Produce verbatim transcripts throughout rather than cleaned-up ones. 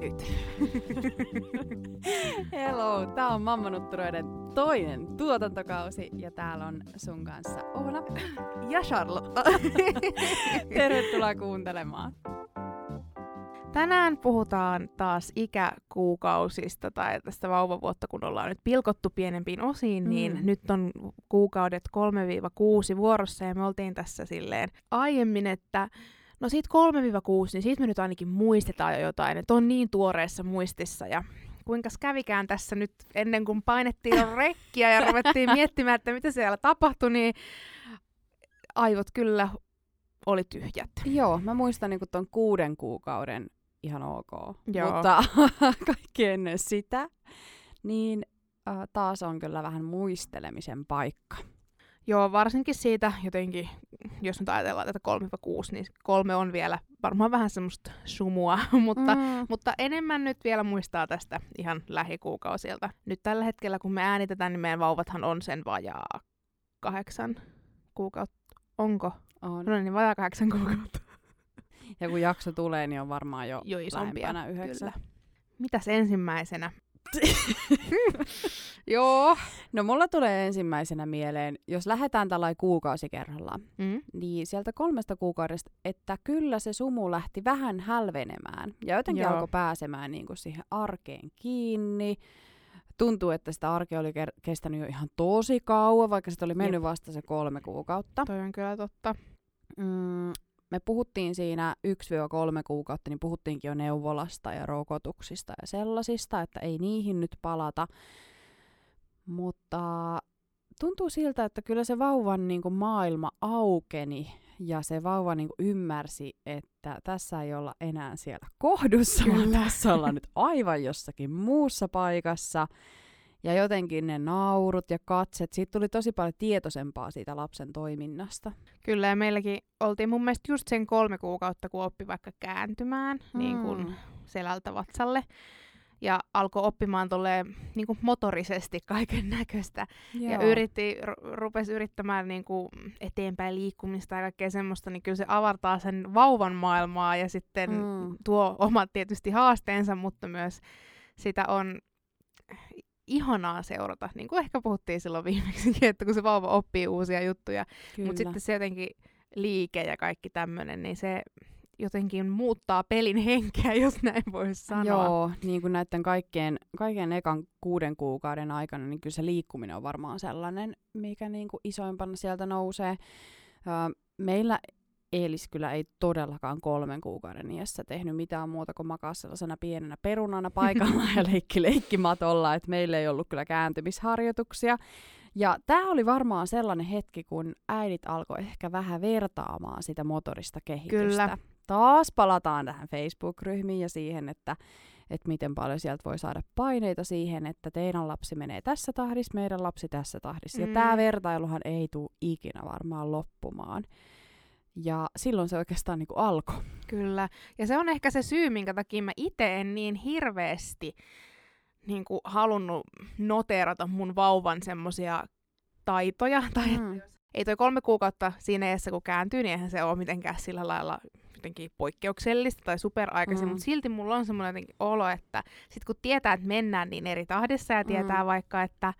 Nyt. Hello, tää on Mammanutturoiden toinen tuotantokausi ja täällä on sun kanssa Oona ja Charlotte. Tervetuloa kuuntelemaan. Tänään puhutaan taas ikäkuukausista tai tästä vauvavuotta, kun ollaan nyt pilkottu pienempiin osiin, mm. niin nyt on kuukaudet kolme kuusi vuorossa ja me oltiin tässä silleen aiemmin, että no siitä kolme kuusi, niin siitä me nyt ainakin muistetaan jo jotain, että on niin tuoreessa muistissa ja kuinkas kävikään tässä nyt ennen kuin painettiin rekkiä ja ruvettiin miettimään, että mitä siellä tapahtui, niin aivot kyllä oli tyhjät. Joo, mä muistan niin kuin ton kuuden kuukauden ihan ok, joo. Mutta kaikki ennen sitä, niin äh, taas on kyllä vähän muistelemisen paikka. Joo, varsinkin siitä jotenkin, jos nyt ajatellaan tätä kolme kuusi, niin kolme on vielä varmaan vähän semmoista sumua, mutta, mm. mutta enemmän nyt vielä muistaa tästä ihan lähikuukausilta. Nyt tällä hetkellä, kun me äänitetään, niin meidän vauvathan on sen vajaa kahdeksan kuukautta. Onko? On. No niin, vajaa kahdeksan kuukautta. Ja kun jakso tulee, niin on varmaan jo, jo lähempänä yhdeksän. Kyllä. Mitäs ensimmäisenä? Joo. No mulla tulee ensimmäisenä mieleen, jos lähdetään tällainen kuukausi kerrallaan, mm. niin sieltä kolmesta kuukaudesta, että kyllä se sumu lähti vähän hälvenemään. Ja jotenkin Joo. alkoi pääsemään niin kuin siihen arkeen kiinni. Tuntuu, että sitä arkea oli ker- kestänyt jo ihan tosi kauan, vaikka sitä oli mennyt Jep. vasta se kolme kuukautta. Toi on kyllä totta. Mm, me puhuttiin siinä yksi kolme kuukautta, niin puhuttiinkin jo neuvolasta ja rokotuksista ja sellaisista, että ei niihin nyt palata. Mutta tuntuu siltä, että kyllä se vauvan niin kuin maailma aukeni ja se vauva niin kuin ymmärsi, että tässä ei olla enää siellä kohdussa, vaan tässä ollaan nyt aivan jossakin muussa paikassa. Ja jotenkin ne naurut ja katset, siitä tuli tosi paljon tietoisempaa siitä lapsen toiminnasta. Kyllä, ja meilläkin oltiin mun mielestä just sen kolme kuukautta, kun oppi vaikka kääntymään mm. niin kuin selältä vatsalle. Ja alkoi oppimaan tolleen niin kuin motorisesti kaiken näköistä. Ja yritti, ru- rupesi yrittämään niin kuin eteenpäin liikkumista ja kaikkea semmoista, niin kyllä se avartaa sen vauvan maailmaa ja sitten mm. tuo omat tietysti haasteensa, mutta myös sitä on ihanaa seurata. Niin kuin ehkä puhuttiin silloin viimeksikin, että kun se vauva oppii uusia juttuja, mutta sitten se jotenkin liike ja kaikki tämmöinen, niin se jotenkin muuttaa pelin henkeä, jos näin voisi sanoa. Joo, niin kuin näiden kaikkien, kaiken ekan kuuden kuukauden aikana, niin kyllä se liikkuminen on varmaan sellainen, mikä niin kuin isoimpana sieltä nousee. Meillä Eelis kyllä ei todellakaan kolmen kuukauden iässä tehnyt mitään muuta kuin makaa sellaisena pienenä perunana paikallaan ja leikki leikkimatolla, että meillä ei ollut kyllä kääntymisharjoituksia. Ja tämä oli varmaan sellainen hetki, kun äidit alkoi ehkä vähän vertaamaan sitä motorista kehitystä. Kyllä. Taas palataan tähän Facebook-ryhmiin ja siihen, että, että miten paljon sieltä voi saada paineita siihen, että teidän lapsi menee tässä tahdissa, meidän lapsi tässä tahdissa. Mm. Ja tämä vertailuhan ei tule ikinä varmaan loppumaan. Ja silloin se oikeastaan niinku alkoi. Kyllä. Ja se on ehkä se syy, minkä takia mä itse en niin hirveästi niinku halunnut noteerata mun vauvan semmoisia taitoja. Tai mm. Ei toi kolme kuukautta siinä iässä, kun kääntyy, niin eihän se ole mitenkään sillä lailla jotenkin poikkeuksellista tai superaikaisin, mm. mutta silti mulla on semmoinen jotenkin olo, että sit kun tietää, että mennään niin eri tahdissa ja tietää mm. vaikka, että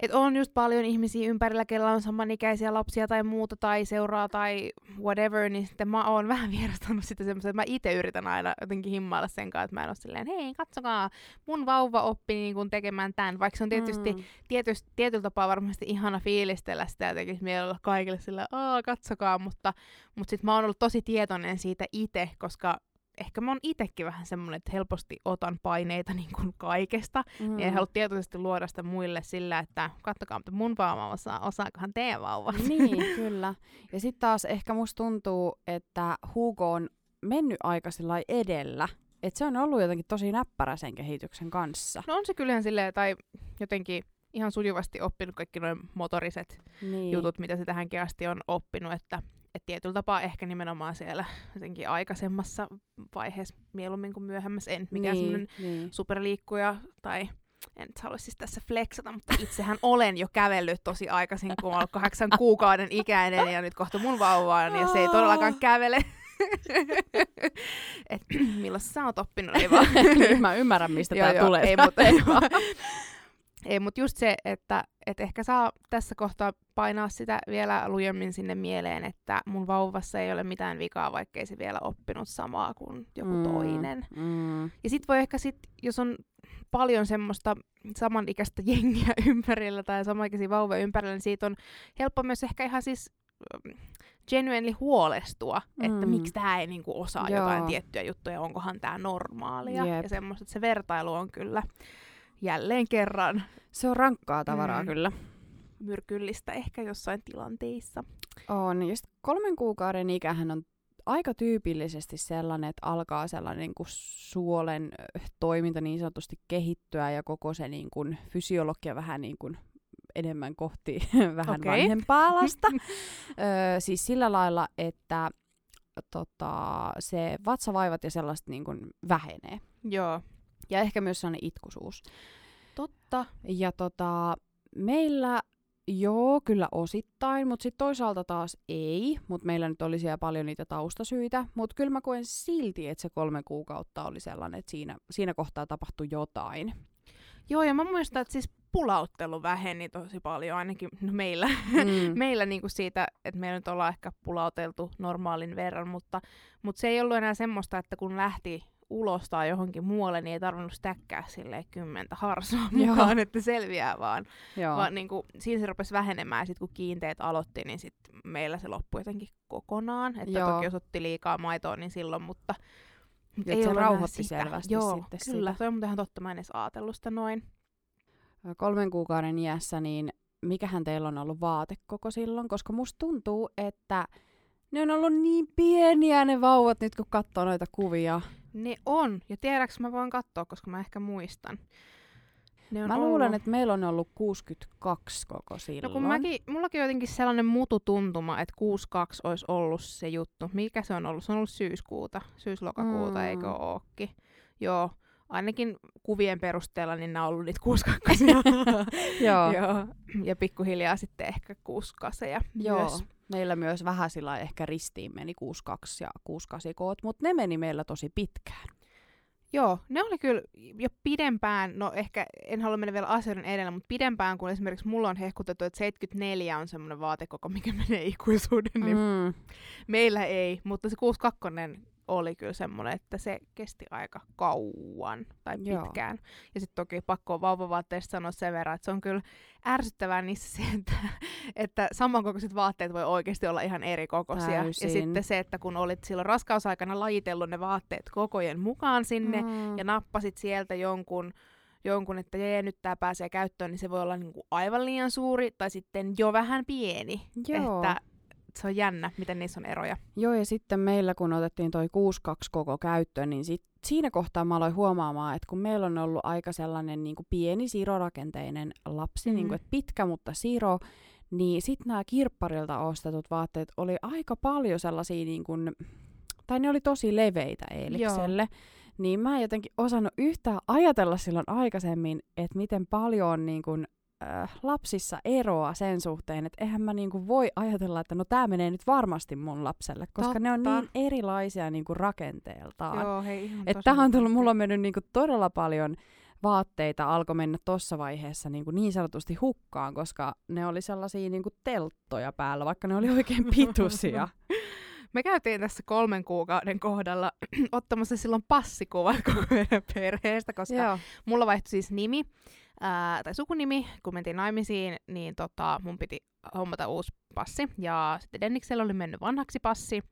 et on just paljon ihmisiä ympärillä, kellä on samanikäisiä lapsia tai muuta tai seuraa tai whatever, niin sitten mä oon vähän vierastanut sitä semmoista, että mä itse yritän aina jotenkin himmailla sen kanssa, että mä en oo silleen, hei katsokaa, mun vauva oppi niin kun tekemään tämän, vaikka se on tietysti mm. tietysti, tietyllä tapaa varmasti ihana fiilistellä sitä ja tekisi mielellä kaikille silleen, aah katsokaa, mutta, mutta sit mä oon ollut tosi tietoinen siitä itse, koska ehkä mä oon itekin vähän semmoinen, että helposti otan paineita niin kuin kaikesta. Mm. Ja en halua tietoisesti luoda sitä muille sillä, että kattokaa, mutta mun vauva osaa, osaakohan teidän vauva. Niin, kyllä. Ja sit taas ehkä musta tuntuu, että Hugo on mennyt aika sillai edellä. Että se on ollut jotenkin tosi näppärä sen kehityksen kanssa. No on se kyllähän silleen, tai jotenkin ihan sujuvasti oppinut kaikki nuo motoriset niin. jutut, mitä se tähänkin asti on oppinut, että että tietyllä tapaa ehkä nimenomaan siellä jotenkin aikaisemmassa vaiheessa mieluummin kuin myöhemmässä. En mikään niin, semmoinen niin. superliikkuja tai en nyt halua siis tässä flexata, mutta itsehän olen jo kävellyt tosi aikaisin, kun olen kahdeksan kuukauden ikäinen ja nyt kohta mun vauvaan ja se ei todellakaan kävele. Et milloin sä oot oppinut? Ei vaan. Nyt mä ymmärrän, mistä tää joo, tulee. Ei, mutta ei vaan. Ei, mutta just se, että et ehkä saa tässä kohtaa painaa sitä vielä lujemmin sinne mieleen, että mun vauvassa ei ole mitään vikaa, vaikkei se vielä oppinut samaa kuin joku mm, toinen. Mm. Ja sit voi ehkä sit, jos on paljon semmoista samanikäistä jengiä ympärillä tai samanikäisiä vauvia ympärillä, niin siitä on helppo myös ehkä ihan siis genuinely huolestua, mm. että miksi tää ei niinku osaa Joo. jotain tiettyjä juttuja, onkohan tää normaalia. Jep. Ja semmoista, että se vertailu on kyllä jälleen kerran. Se on rankkaa tavaraa mm. kyllä. Myrkyllistä ehkä jossain tilanteissa. On. Just kolmen kuukauden ikähän on aika tyypillisesti sellainen, että alkaa sellainen niin kuin suolen toiminta niin sanotusti kehittyä ja koko se niin kuin fysiologia vähän niin kuin enemmän kohti vähän okay. vanhempaa lasta. Ö, siis sillä lailla, että tota, se vatsavaivat ja sellaista niin kuin vähenee. Joo. Ja ehkä myös sellainen itkusuus. Totta. Ja tota, meillä, joo, kyllä osittain, mutta sitten toisaalta taas ei. Mutta meillä nyt oli siellä paljon niitä taustasyitä. Mutta kyllä mä koen silti, että se kolme kuukautta oli sellainen, että siinä, siinä kohtaa tapahtui jotain. Joo, ja mä muistan, että siis pulauttelu väheni tosi paljon, ainakin no meillä, mm. meillä niinku siitä, että me nyt ollaan ehkä pulauteltu normaalin verran. Mutta, mutta se ei ollut enää semmoista, että kun lähti ulos tai johonkin muualle, niin ei tarvinnut stäkkää silleen kymmentä harsoa mukaan, että selviää vaan. vaan niin kuin, siinä se rupesi vähenemään, ja sit kun kiinteet aloitti, niin sit meillä se loppui jotenkin kokonaan. Että Joo. toki jos otti liikaa maitoa, niin silloin, mutta ja ei se rauhoitti selvästi Joo, sitten kyllä. Siitä. Toi on muuten ihan totta, mä en edes ajatellut sitä noin. Kolmen kuukauden iässä, niin mikähän teillä on ollut vaatekoko silloin? Koska musta tuntuu, että ne on ollut niin pieniä ne vauvat nyt, kun katsoo noita kuvia. Ne on. Ja tiedäks mä voin katsoa, koska mä ehkä muistan. Mä ollut... luulen, että meillä on ollut kuusikymmentäkaksi koko silloin. No kun mäkin, mullakin on jotenkin sellainen mututuntuma, että kuusikymmentäkaksi olisi ollut se juttu. Mikä se on ollut? Se on ollut syyskuuta, syyslokakuuta, mm. eikö ookki? Joo. Ainakin kuvien perusteella niin nää on ollut niitä kuusikymmentäkaksi. Joo. Joo. Ja pikkuhiljaa sitten ehkä kuusikymmentäkahdeksan myös. Meillä myös vähän sillä ehkä ristiin meni kuusikymmentäkaksi ja kuusikymmentäkahdeksan koot, mutta ne meni meillä tosi pitkään. Joo, ne oli kyllä jo pidempään, no ehkä en halua mennä vielä asioiden edellä, mutta pidempään, kun esimerkiksi mulla on hehkutettu, että seitsemänkymmentäneljä on semmoinen vaatekoko, mikä menee ikuisuuden, niin mm. meillä ei, mutta se kuusikymmentäkaksi oli kyllä semmoinen, että se kesti aika kauan tai pitkään. Joo. Ja sitten toki pakko vauvavaatteista sanoa sen verran, että se on kyllä ärsyttävää niissä se, että, että samankokoiset vaatteet voi oikeasti olla ihan eri kokoisia. Täysin. Ja sitten se, että kun olit silloin raskausaikana lajitellut ne vaatteet kokojen mukaan sinne mm. ja nappasit sieltä jonkun, jonkun että jee, nyt tää pääsee käyttöön, niin se voi olla niinku aivan liian suuri tai sitten jo vähän pieni. Joo. Että se on jännä, miten niissä on eroja. Joo, ja sitten meillä, kun otettiin toi kuusikymmentäkaksi koko käyttöön, niin sit, siinä kohtaa mä aloin huomaamaan, että kun meillä on ollut aika sellainen niin kuin pieni siirorakenteinen lapsi, mm. niin kuin, että pitkä, mutta siiro, niin sitten nämä kirpparilta ostetut vaatteet oli aika paljon sellaisia, niin kuin, tai ne oli tosi leveitä Eelikselle. Joo. Niin mä en jotenkin osannut yhtään ajatella silloin aikaisemmin, että miten paljon niin kuin, lapsissa eroa sen suhteen, että eihän mä niinku voi ajatella, että no tää menee nyt varmasti mun lapselle, koska Totta. Ne on niin erilaisia niinku rakenteeltaan. Joo, hei, ihan et tähän on tullut, mulla on mennyt niinku todella paljon vaatteita, alkoi mennä tossa vaiheessa niinku niin sanotusti hukkaan, koska ne oli sellaisia niinku telttoja päällä, vaikka ne oli oikein pituisia. Me käytiin tässä kolmen kuukauden kohdalla ottamassa silloin passikuvat koko meidän perheestä, koska Joo. mulla vaihtui siis nimi ää, tai sukunimi, kun mentiin naimisiin, niin tota, mun piti hommata uusi passi. Ja sitten Denniksellä oli mennyt vanhaksi passi.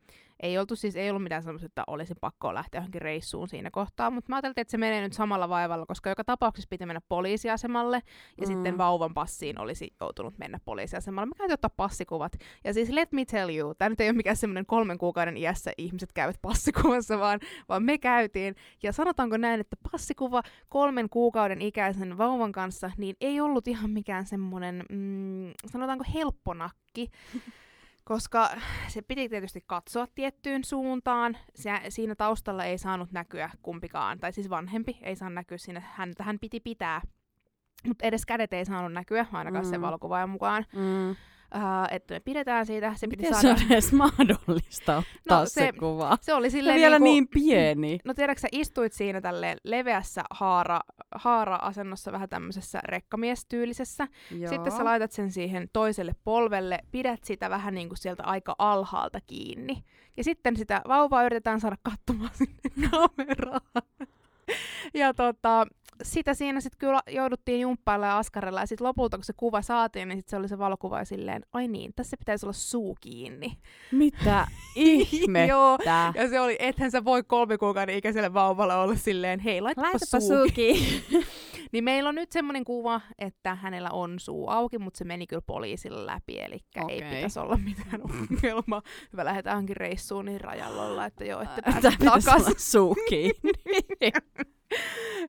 Ei oltu siis, ei ollut mitään sellaista, että olisi pakko lähteä johonkin reissuun siinä kohtaa, mutta mä ajattelin, että se menee nyt samalla vaivalla, koska joka tapauksessa piti mennä poliisiasemalle, ja mm. sitten vauvan passiin olisi joutunut mennä poliisiasemalle. Mä käytin ottaa passikuvat, ja siis let me tell you, tää nyt ei ole mikään semmoinen kolmen kuukauden iässä ihmiset käyvät passikuvassa, vaan, vaan me käytiin, ja sanotaanko näin, että passikuva kolmen kuukauden ikäisen vauvan kanssa, niin ei ollut ihan mikään semmoinen, mm, sanotaanko helpponakki, koska se piti tietysti katsoa tiettyyn suuntaan. Se, siinä taustalla ei saanut näkyä kumpikaan, tai siis vanhempi ei saanut näkyä siinä, häntä hän piti pitää. Mutta edes kädet ei saanut näkyä, ainakaan mm. sen valokuvaajan mukaan. Mm. Uh, että me pidetään siitä. Se piti saada... se on edes mahdollista ottaa no, se, se kuva? Se oli silleen... Se vielä niin, niin pieni. No tiedätkö, sä istuit siinä tälleen leveässä haara, haara-asennossa, vähän tämmöisessä rekkamiestyyllisessä. Joo. Sitten sä laitat sen siihen toiselle polvelle, pidät sitä vähän niin kuin sieltä aika alhaalta kiinni. Ja sitten sitä vauvaa yritetään saada katsomaan sinne kameraan. Ja tota... sitä siinä sitten kyllä jouduttiin jumppailla ja askarella, ja sitten lopulta, kun se kuva saatiin, niin sitten se oli se valokuva ja silleen, ai niin, tässä pitäisi olla suu kiinni. Mitä ihmettä? Joo, ja se oli, ethän sä voi kolme kuukauden ikäiselle vauvalle olla silleen, hei, laitapa, laitapa suu kiinni. Niin meillä on nyt semmoinen kuva, että hänellä on suu auki, mutta se meni kyllä poliisilla läpi, eli okay. Ei pitäisi olla mitään ongelmaa. Hyvä, lähdetäänkin reissuun, niin rajalla olla, että joo, että pääsee takaisin suu kiinni.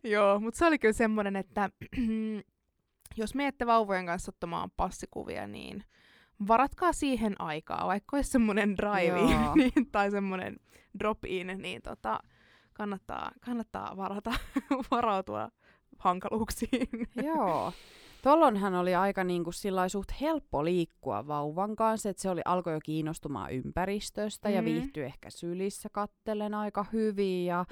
Joo, mutta se oli kyllä semmoinen, että jos menette vauvojen kanssa ottamaan passikuvia, niin varatkaa siihen aikaa, vaikka olisi semmoinen drive-in tai semmoinen drop-in, niin tota, kannattaa, kannattaa varata, varautua hankaluuksiin. Joo. Tollonhan oli aika niinku sillai suht helppo liikkua vauvan kanssa, että se oli, alkoi jo kiinnostumaan ympäristöstä mm. ja viihtyi ehkä sylissä kattelen aika hyvin ja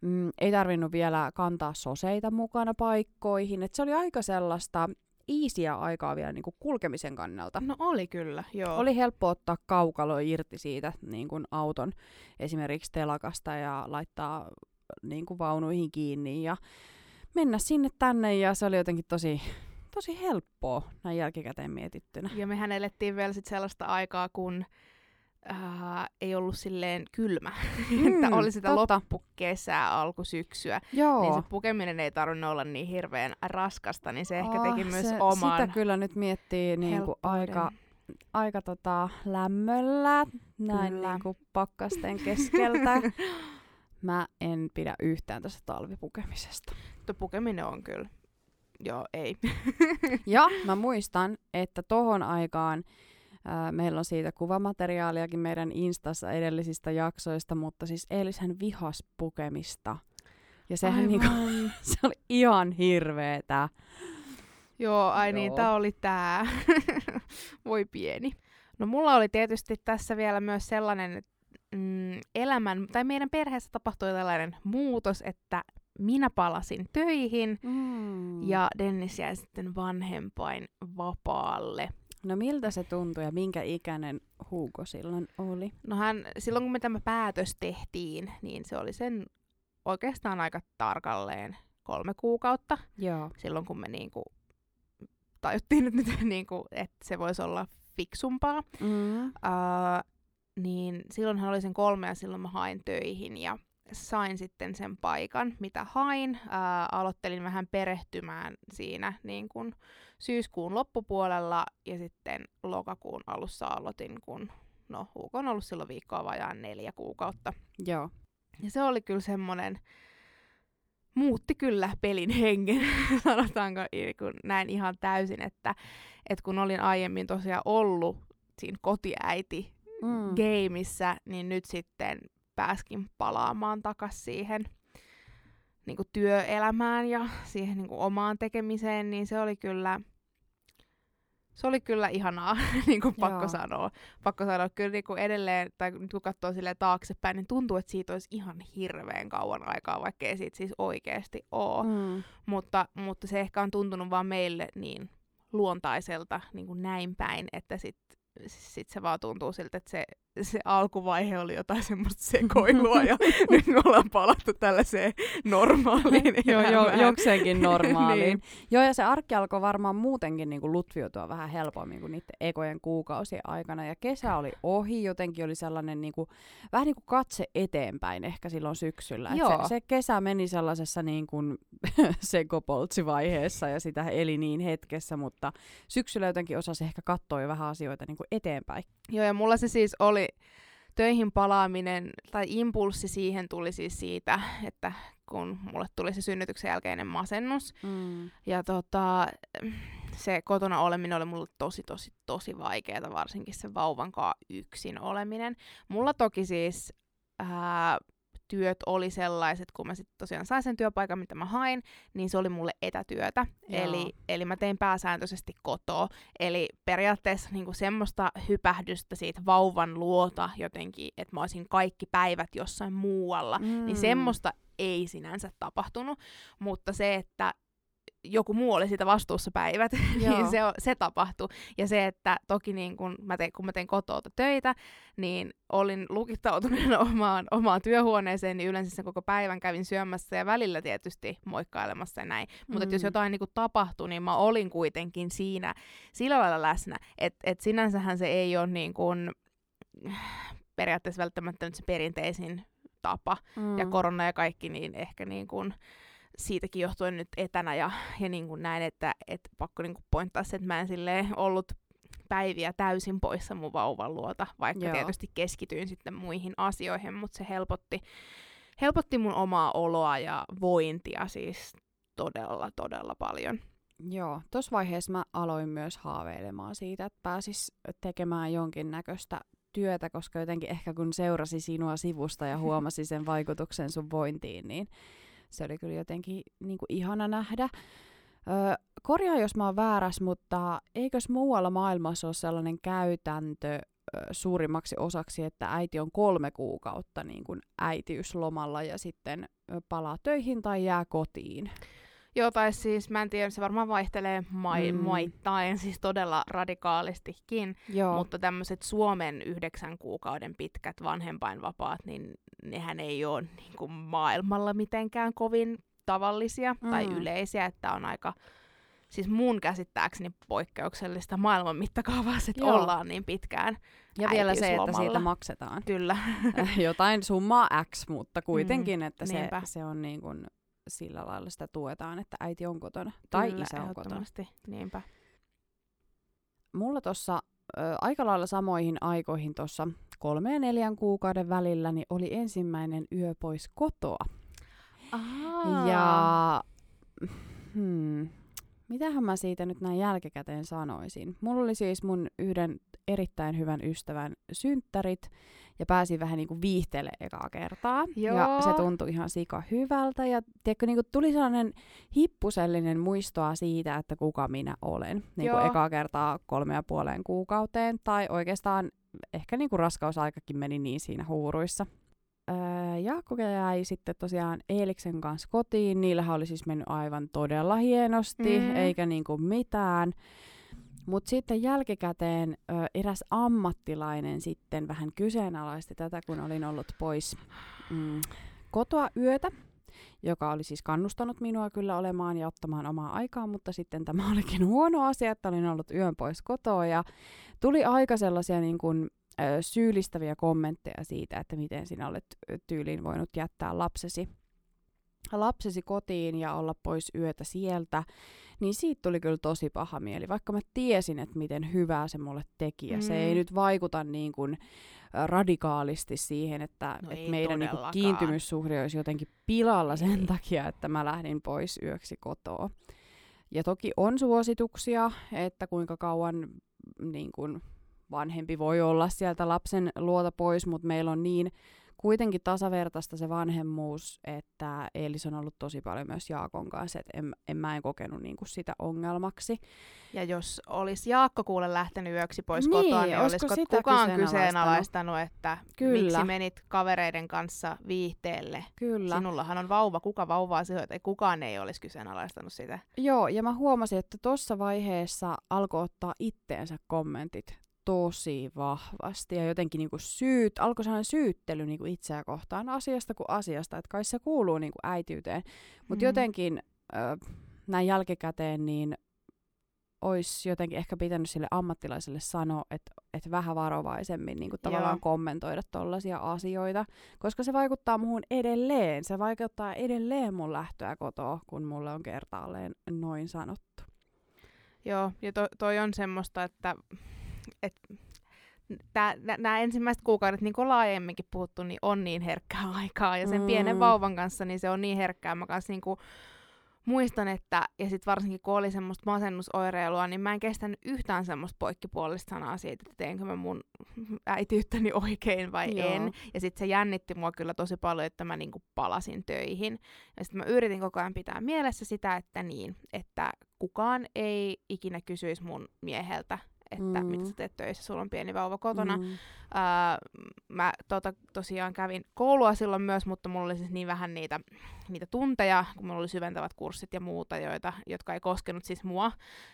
Mm, ei tarvinnut vielä kantaa soseita mukana paikkoihin. Et se oli aika sellaista easyä aikaa vielä niinku kulkemisen kannalta. No oli kyllä, joo. Oli helppo ottaa kaukalo irti siitä niinku auton esimerkiksi telakasta ja laittaa niinku vaunuihin kiinni ja mennä sinne tänne. Ja se oli jotenkin tosi, tosi helppoa näin jälkikäteen mietittynä. Ja mehän elettiin vielä sit sellaista aikaa, kun... Uh, ei ollut silleen kylmä, mm, että oli sitä totta. Loppukesää, alkusyksyä, Joo. niin se pukeminen ei tarvinnut olla niin hirveän raskasta, niin se ehkä oh, teki myös se, oman. Sitä kyllä nyt miettii niinku aika, aika tota lämmöllä, näin niinku pakkasten keskeltä. Mä en pidä yhtään tästä talvipukemisesta. Tuo pukeminen on kyllä, joo ei. Ja mä muistan, että tohon aikaan meillä on siitä kuvamateriaaliakin meidän Instassa edellisistä jaksoista, mutta siis Eelishän vihasi pukemista. Ja sehän niinku, se oli ihan hirveetä. Joo, ai Joo. niin, tää oli tää. Voi pieni. No mulla oli tietysti tässä vielä myös sellainen mm, elämän, tai meidän perheessä tapahtui tällainen muutos, että minä palasin töihin mm. ja Dennis jäi sitten vanhempain vapaalle. No miltä se tuntui ja minkä ikäinen Hugo silloin oli? No hän, silloin kun me tämä päätös tehtiin, niin se oli sen oikeastaan aika tarkalleen kolme kuukautta. Joo. Silloin kun me niinku tajuttiin, että, niinku, että se voisi olla fiksumpaa. Mm. Uh, niin silloin hän oli sen kolme ja silloin mä hain töihin ja sain sitten sen paikan, mitä hain. Ää, aloittelin vähän perehtymään siinä niin kun syyskuun loppupuolella ja sitten lokakuun alussa aloitin, kun no, Hugo on ollut silloin viikkoa vajaan neljä kuukautta. Joo. Ja se oli kyllä semmoinen, muutti kyllä pelin hengen, sanotaanko näin ihan täysin, että, että kun olin aiemmin tosiaan ollut siinä kotiäiti mm. gameissa, niin nyt sitten pääskin palaamaan takaisin siihen niin kuin työelämään ja siihen niin kuin omaan tekemiseen, niin se oli kyllä, se oli kyllä ihanaa, niin kuin pakko Joo. sanoa. Pakko sanoa, kyllä niin kuin edelleen, tai nyt kun katsoo silleen taaksepäin, niin tuntuu, että siitä olisi ihan hirveän kauan aikaa, vaikka ei siitä siis oikeasti ole. Mm. Mutta, mutta se ehkä on tuntunut vaan meille niin luontaiselta niin kuin näin päin, että sitten Sitten se vaan tuntuu siltä, että se, se alkuvaihe oli jotain semmoista sekoilua ja nyt me ollaan palattu tällaiseen normaaliin. Joo, jo, jokseenkin normaaliin. Niin. Joo, ja se arki alkoi varmaan muutenkin niin kuin lutviutua vähän helpommin kuin niiden ekojen kuukausien aikana. Ja kesä oli ohi, jotenkin oli sellainen niin kuin, vähän niin kuin katse eteenpäin ehkä silloin syksyllä. Joo. Et se, se kesä meni sellaisessa niin kuin sekopoltsivaiheessa ja sitä eli niin hetkessä, mutta syksyllä jotenkin osasi ehkä katsoa jo vähän asioita niin kuin eteenpäin. Joo, ja mulla se siis oli töihin palaaminen, tai impulssi siihen tuli siis siitä, että kun mulle tuli se synnytyksen jälkeinen masennus, mm. ja tota, se kotona oleminen oli mulle tosi, tosi, tosi vaikeaa, varsinkin sen vauvan kaa yksin oleminen. Mulla toki siis ää, työt oli sellaiset, kun mä sitten tosiaan sain sen työpaikan, mitä mä hain, niin se oli mulle etätyötä. Eli, eli mä tein pääsääntöisesti kotoa. Eli periaatteessa niinku semmoista hypähdystä siitä vauvan luota jotenkin, että mä olisin kaikki päivät jossain muualla, mm. niin semmoista ei sinänsä tapahtunut. Mutta se, että joku muu oli siitä vastuussa päivät, niin se, se tapahtui. Ja se, että toki niin kun mä tein, kun mä tein kotoa töitä, niin olin lukittautuneena omaan, omaan työhuoneeseen, niin yleensä sen koko päivän kävin syömässä ja välillä tietysti moikkailemassa ja näin. Mm. Mutta jos jotain niin kun tapahtui, niin mä olin kuitenkin siinä sillä lailla läsnä. Että et sinänsähän se ei ole niin kun, periaatteessa välttämättä nyt se perinteisin tapa. Mm. Ja korona ja kaikki, niin ehkä niin kun siitäkin johtuen nyt etänä ja, ja niin kuin näin, että et pakko niin kuin pointtaa se, että mä en silleen ollut päiviä täysin poissa mun vauvan luota, vaikka Joo. tietysti keskityin sitten muihin asioihin, mutta se helpotti, helpotti mun omaa oloa ja vointia siis todella, todella paljon. Joo, tuossa vaiheessa mä aloin myös haaveilemaan siitä, että pääsis tekemään jonkinnäköistä työtä, koska jotenkin ehkä kun seurasi sinua sivusta ja huomasi sen vaikutuksen sun vointiin, niin se oli kyllä jotenkin niin kuin ihana nähdä. Öö, korjaa, jos mä oon väärässä, mutta eikös muualla maailmassa ole sellainen käytäntö ö, suurimmaksi osaksi, että äiti on kolme kuukautta niin kuin äitiyslomalla ja sitten palaa töihin tai jää kotiin? Joo, tai siis mä en tiedä, se varmaan vaihtelee mai- mm. maittain, siis todella radikaalistikin, Joo. mutta tämmöiset Suomen yhdeksän kuukauden pitkät vanhempainvapaat, niin nehän ei ole niin kuin maailmalla mitenkään kovin tavallisia mm. tai yleisiä, että on aika, siis mun käsittääkseni poikkeuksellista maailman mittakaavaa, että Joo. ollaan niin pitkään ja vielä se, että siitä maksetaan. Kyllä. Jotain summaa X, mutta kuitenkin, mm. että se, se on niin kuin sillä lailla sitä tuetaan, että äiti on kotona tai Kyllä, isä on kotona. Niinpä. Mulla tuossa aika lailla samoihin aikoihin tuossa kolme ja neljän kuukauden välillä niin oli ensimmäinen yö pois kotoa. Aa. Ja hmm, mitähän mä siitä nyt näin jälkikäteen sanoisin. Mulla oli siis mun yhden erittäin hyvän ystävän synttärit ja pääsin vähän niinku viihtelemään ekaa kertaa. Joo. Ja se tuntui ihan sika hyvältä ja tiedätkö, niinku tuli sellainen hippusellinen muistoa siitä, että kuka minä olen. Niinku ekaa kertaa kolme ja puoleen kuukauteen tai oikeastaan ehkä niinku raskausaikakin meni niin siinä huuruissa. Öö, Jaakko jäi sitten tosiaan Eeliksen kanssa kotiin. Niillähän oli siis mennyt aivan todella hienosti, mm. eikä niinku mitään. Mutta sitten jälkikäteen ö, eräs ammattilainen sitten vähän kyseenalaisti tätä, kun olin ollut pois mm, kotoa yötä, joka oli siis kannustanut minua kyllä olemaan ja ottamaan omaa aikaa, mutta sitten tämä olikin huono asia, että olin ollut yön pois kotoa ja tuli aika sellaisia niin kuin ö, syyllistäviä kommentteja siitä, että miten sinä olet tyyliin voinut jättää lapsesi. lapsesi kotiin ja olla pois yötä sieltä, niin siitä tuli kyllä tosi paha mieli, vaikka mä tiesin, että miten hyvää se mulle teki. Ja mm. se ei nyt vaikuta niin kuin radikaalisti siihen, että, no että meidän niin kuin kiintymyssuhde olisi jotenkin pilalla sen ei. takia, että mä lähdin pois yöksi kotoa. Ja toki on suosituksia, että kuinka kauan niin kuin vanhempi voi olla sieltä lapsen luota pois, mutta meillä on niin kuitenkin tasavertaista se vanhemmuus, että Eelis on ollut tosi paljon myös Jaakon kanssa, että en, en mä en kokenut niinku sitä ongelmaksi. Ja jos olisi Jaakko kuule lähtenyt yöksi pois niin, kotoa, niin olisiko kukaan kyseenalaistanut, että Kyllä. miksi menit kavereiden kanssa viihteelle? Kyllä. Sinullahan on vauva, kuka vauvaa sijoita, ei kukaan ei olisi kyseenalaistanut sitä. Joo, ja mä huomasin, että tuossa vaiheessa alkoi ottaa itteensä kommentit tosi vahvasti ja jotenkin niinku syyt, alkoi sellainen syyttely niinku itseä kohtaan asiasta kuin asiasta, että kai se kuuluu niinku äitiyteen. Mutta mm. jotenkin ö, näin jälkikäteen niin olisi jotenkin ehkä pitänyt sille ammattilaiselle sanoa, että et vähän varovaisemmin niinku tavallaan Joo. kommentoida tollaisia asioita, koska se vaikuttaa muuhun edelleen. Se vaikuttaa edelleen mun lähtöä kotoa, kun mulle on kertaalleen noin sanottu. Joo, ja to, toi on semmoista, että nämä ensimmäiset kuukaudet, niin kuin laajemminkin puhuttu, niin on niin herkkää aikaa. Ja sen mm. pienen vauvan kanssa niin se on niin herkkää. Mä kanssa niin kuin muistan, että, ja sit varsinkin kun oli semmoista masennusoireilua, niin mä en kestänyt yhtään semmoista poikkipuolista sanaa siitä, että teenkö mä mun äitiyttäni oikein vai Joo. en. Ja sit se jännitti mua kyllä tosi paljon, että mä niinku palasin töihin. Ja sit mä yritin koko ajan pitää mielessä sitä, että niin, että kukaan ei ikinä kysyisi mun mieheltä, että mm. mitä sä teet töissä, sulla on pieni vauva kotona. Mm. Uh, mä tota, tosiaan kävin koulua silloin myös, mutta mulla oli siis niin vähän niitä, niitä tunteja, kun mulla oli syventävät kurssit ja muuta, joita, jotka ei koskenut siis mua,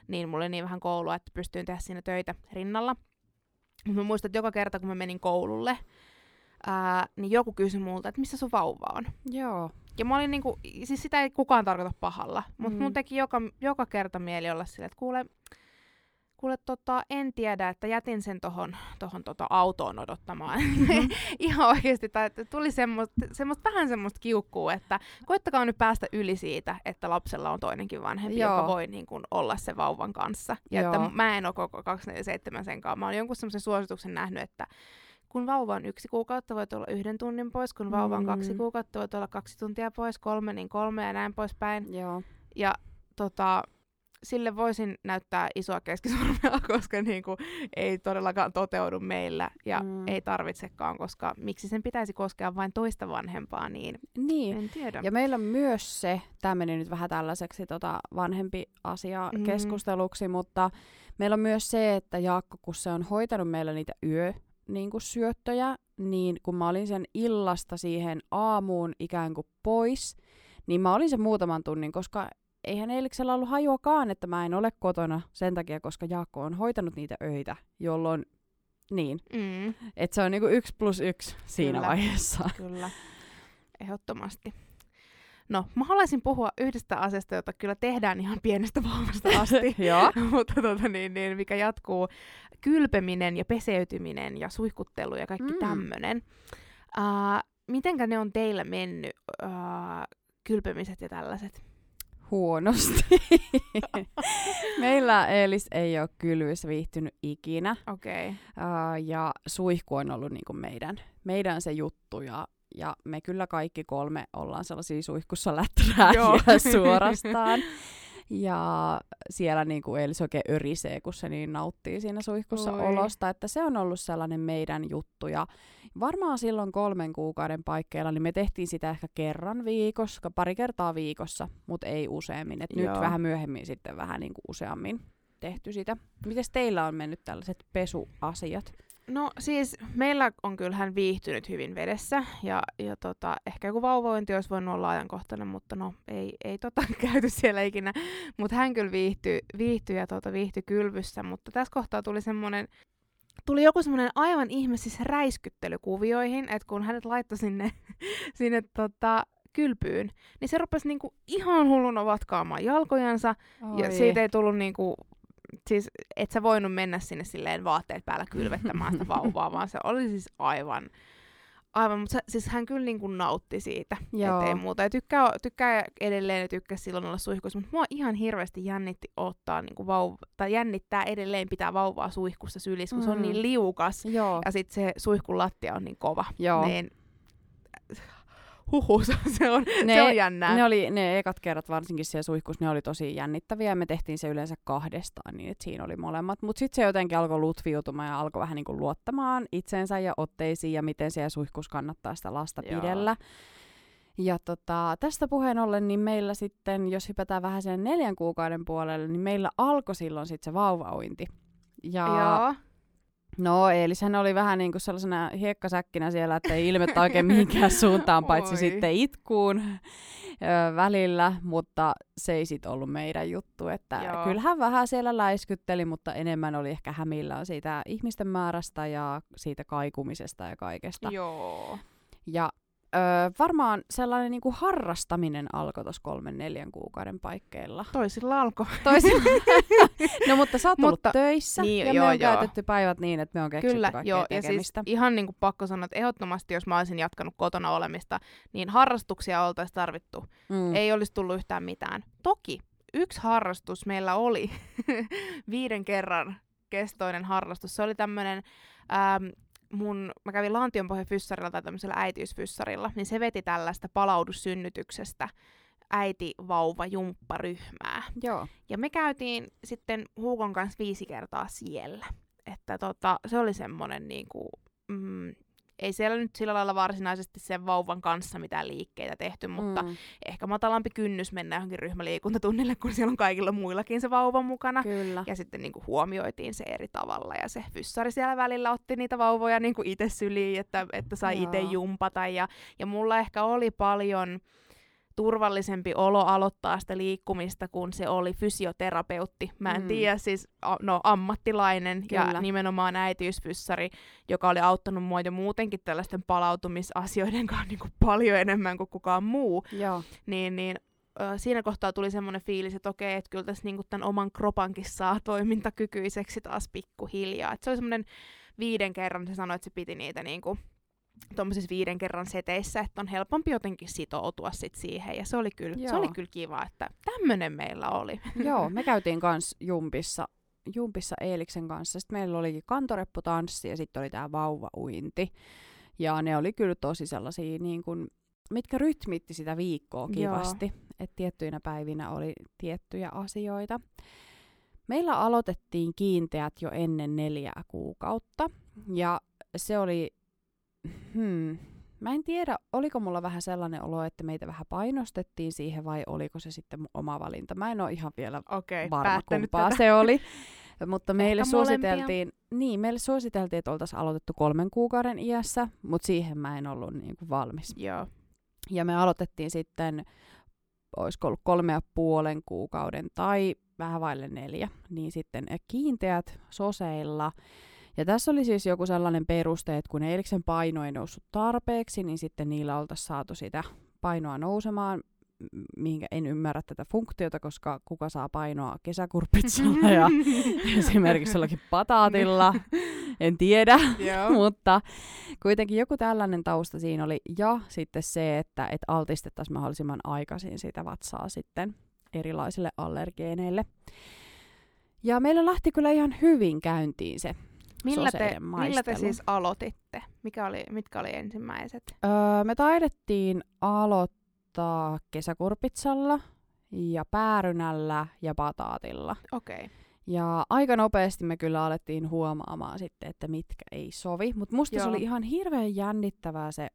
niin mulla oli niin vähän koulua, että pystyin tehdä siinä töitä rinnalla. Mä muistan, että joka kerta kun mä menin koululle, uh, niin joku kysyi multa, että missä sun vauva on? Joo. Ja mä olin niinku, siis sitä ei kukaan tarkoita pahalla, mutta mm. mun teki joka, joka kerta mieli olla silleen, että kuule, Kuule, tota, en tiedä, että jätin sen tohon, tohon tota, autoon odottamaan. Mm-hmm. Ihan oikeesti, tai tuli semmoista, semmoista, vähän semmoista kiukkua, että koittakaa nyt päästä yli siitä, että lapsella on toinenkin vanhempi, Joo. joka voi niin kun, olla se vauvan kanssa. Ja Joo. että mä en ole koko kaksikymmentäneljä seitsemän sen kanssa. Mä oon jonkun semmoisen suosituksen nähnyt, että kun vauva on yksi kuukautta, voit olla yhden tunnin pois. Kun vauva on mm-hmm. kaksi kuukautta, voit olla kaksi tuntia pois. Kolme, niin kolme ja näin poispäin. Joo. Ja tota... Sille voisin näyttää isoa keskisormea, koska niinku ei todellakaan toteudu meillä ja mm. ei tarvitsekaan, koska miksi sen pitäisi koskea vain toista vanhempaa, niin, niin. en tiedä. Ja meillä on myös se, tämä meni nyt vähän tällaiseksi tota vanhempi asia keskusteluksi, mm. mutta meillä on myös se, että Jaakko, kun se on hoitanut meillä niitä yö, niin kuin syöttöjä, niin kun mä olin sen illasta siihen aamuun ikään kuin pois, niin mä olin sen muutaman tunnin, koska eihän Eeliksellä ollut hajuakaan, että mä en ole kotona sen takia, koska Jaakko on hoitanut niitä öitä, jolloin niin. Mm. Että se on niinku yksi plus yksi siinä kyllä, vaiheessa. Kyllä, ehdottomasti. No, mä haluaisin puhua yhdestä asiasta, jota kyllä tehdään ihan pienestä vauvasta asti, mutta tota, niin, niin, mikä jatkuu. Kylpeminen ja peseytyminen ja suihkuttelu ja kaikki mm. tämmönen. Uh, mitenkä ne on teillä mennyt, uh, kylpemiset ja tällaiset? Huonosti. Meillä Eelis ei ole kylvyssä viihtynyt ikinä. Okei. Okay. Uh, ja suihku on ollut niinku meidän, meidän se juttu. Ja, ja me kyllä kaikki kolme ollaan sellaisia suihkussa lättärääjiä suorastaan. Ja siellä niinku Eelis oikein örisee, kun se niin nauttii siinä suihkussa Oi. Olosta. Että se on ollut sellainen meidän juttu. Ja varmaan silloin kolmen kuukauden paikkeilla niin me tehtiin sitä ehkä kerran viikossa, pari kertaa viikossa, mutta ei useammin. Et nyt vähän myöhemmin sitten vähän niinku useammin tehty sitä. Mites teillä on mennyt tällaiset pesuasiat? No siis meillä on kyllähän viihtynyt hyvin vedessä ja, ja tota, ehkä joku vauvointi olisi voinut olla ajankohtainen, mutta no ei, ei tota, käyty siellä ikinä. Mutta hän kyllä viihtyi, viihtyi ja tota, viihtyi kylvyssä, mutta tässä kohtaa tuli semmoinen, tuli joku semmoinen aivan ihme siis räiskyttelykuvioihin, että kun hänet laittoi sinne, sinne tota, kylpyyn, niin se rupesi niinku ihan hulluna vatkaamaan jalkojansa Oi. Ja siitä ei tullut niinku... Siis et sä voinut mennä sinne silleen vaatteet päällä kylvettämään sitä vauvaa, vaan se oli siis aivan, aivan mutta siis hän kyllä niin kuin nautti siitä, ettei muuta. Ja tykkää, tykkää edelleen ja tykkää silloin olla suihkussa, mutta mua ihan hirveästi jännitti ottaa niin kuin vauva, tai jännittää edelleen pitää vauvaa suihkussa sylissä, kun mm. se on niin liukas Joo. ja sit se suihkun lattia on niin kova. Joo. Niin, Huhu, se on, ne, se on jännää. Ne, oli, ne ekat kerrat varsinkin siellä suihkussa, ne oli tosi jännittäviä. Me tehtiin se yleensä kahdestaan, niin että siinä oli molemmat. Mutta sitten se jotenkin alkoi lutviutumaan ja alkoi vähän niin kuin luottamaan itsensä ja otteisiin ja miten siellä suihkussa kannattaa sitä lasta Joo. pidellä. Ja tota, tästä puheen ollen, niin meillä sitten, jos hypätään vähän sen neljän kuukauden puolelle, niin meillä alkoi silloin sitten se vauvauinti. Ja... Joo. No, Eelis hän oli vähän niin kuin sellaisena hiekkasäkkinä siellä, että ei ilmettä oikein mihinkään suuntaan, paitsi Oi. Sitten itkuun ö, välillä, mutta se ei sit ollut meidän juttu. Että Joo. kyllähän vähän siellä läiskytteli, mutta enemmän oli ehkä hämillään siitä ihmisten määrästä ja siitä kaikumisesta ja kaikesta. Joo. Ja ö, varmaan sellainen niin kuin harrastaminen alkoi tuossa kolmen neljän kuukauden paikkeilla. Toisilla alkoi. Toisilla. No mutta sä oot ollut mutta, töissä niin, ja joo, me on joo. käytetty päivät niin, että me on keksitty Kyllä, kaikkea joo, tekemistä. Kyllä, ja siis ihan niin kuin pakko sanoa, että ehdottomasti jos mä olisin jatkanut kotona olemista, niin harrastuksia oltaisiin tarvittu. Mm. Ei olisi tullut yhtään mitään. Toki yksi harrastus meillä oli viiden kerran kestoinen harrastus. Se oli tämmöinen... Ähm, Mun, mä kävin Laantionpohjan fyssarilla tai tämmöisellä äitiysfyssarilla, niin se veti tällaista palaudussynnytyksestä äiti-vauva-jumpparyhmää. Joo. Ja me käytiin sitten Hugon kanssa viisi kertaa siellä. Että tota, se oli semmoinen niinku... Mm, ei siellä nyt sillä lailla varsinaisesti sen vauvan kanssa mitään liikkeitä tehty, mutta mm. ehkä matalampi kynnys mennä johonkin ryhmäliikuntatunnille, kun siellä on kaikilla muillakin se vauva mukana. Kyllä. Ja sitten niin kuin huomioitiin se eri tavalla. Ja se fyssari siellä välillä otti niitä vauvoja niin kuin itse syliin, että, että sai itse jumpata. Ja, ja mulla ehkä oli paljon turvallisempi olo aloittaa sitä liikkumista, kun se oli fysioterapeutti. Mä en mm. tiedä, siis no, ammattilainen. Kyllä. Ja nimenomaan äitiysfyssari, joka oli auttanut mua jo muutenkin tällaisten palautumisasioiden kanssa niin kuin paljon enemmän kuin kukaan muu. Joo. Niin, niin siinä kohtaa tuli semmoinen fiilis, että okei, että kyllä tässä niin kuin tämän oman kropankin saa toimintakykyiseksi taas pikkuhiljaa. Et se oli semmoinen viiden kerran, se sanoi, että se piti niitä niin kuin tuommoisissa viiden kerran seteissä, että on helpompi jotenkin sitoutua sit siihen. Ja se oli kyllä, se oli kyllä kiva, että tämmönen meillä oli. Joo, me käytiin kans jumpissa, jumpissa Eeliksen kanssa. Sitten meillä oli kantorepputanssi ja sitten oli tää vauvauinti. Ja ne oli kyllä tosi sellaisia, niin kun, mitkä rytmitti sitä viikkoa kivasti. Että tiettyinä päivinä oli tiettyjä asioita. Meillä aloitettiin kiinteät jo ennen neljää kuukautta. Ja se oli... Hmm. Mä en tiedä, oliko mulla vähän sellainen olo, että meitä vähän painostettiin siihen vai oliko se sitten mun oma valinta. Mä en ole ihan vielä okay, varma, kumpaa tätä se oli. Mutta meille suositeltiin, niin, meille suositeltiin, että oltaisiin aloitettu kolmen kuukauden iässä, mutta siihen mä en ollut niin kuin valmis. Joo. Ja me aloitettiin sitten, olisiko ollut kolme ja puolen kuukauden tai vähän vaille neljä, niin sitten kiinteät soseilla. Ja tässä oli siis joku sellainen peruste, että kun Eeliksen paino ei noussut tarpeeksi, niin sitten niillä oltaisiin saatu sitä painoa nousemaan, mihinkä en ymmärrä tätä funktiota, koska kuka saa painoa kesäkurpitsalla ja esimerkiksi jollakin pataatilla, en tiedä, mutta kuitenkin joku tällainen tausta siinä oli. Ja sitten se, että et altistettaisiin mahdollisimman aikaisin sitä vatsaa sitten erilaisille allergeeneille. Ja meillä lähti kyllä ihan hyvin käyntiin se. Millä te, millä te siis aloititte? Mikä oli, mitkä oli ensimmäiset? Öö, me taidettiin aloittaa kesäkurpitsalla ja päärynällä ja pataatilla. Okei. Ja aika nopeasti me kyllä alettiin huomaamaan sitten, että mitkä ei sovi. Mutta musta Joo. se oli ihan hirveän jännittävää se öö,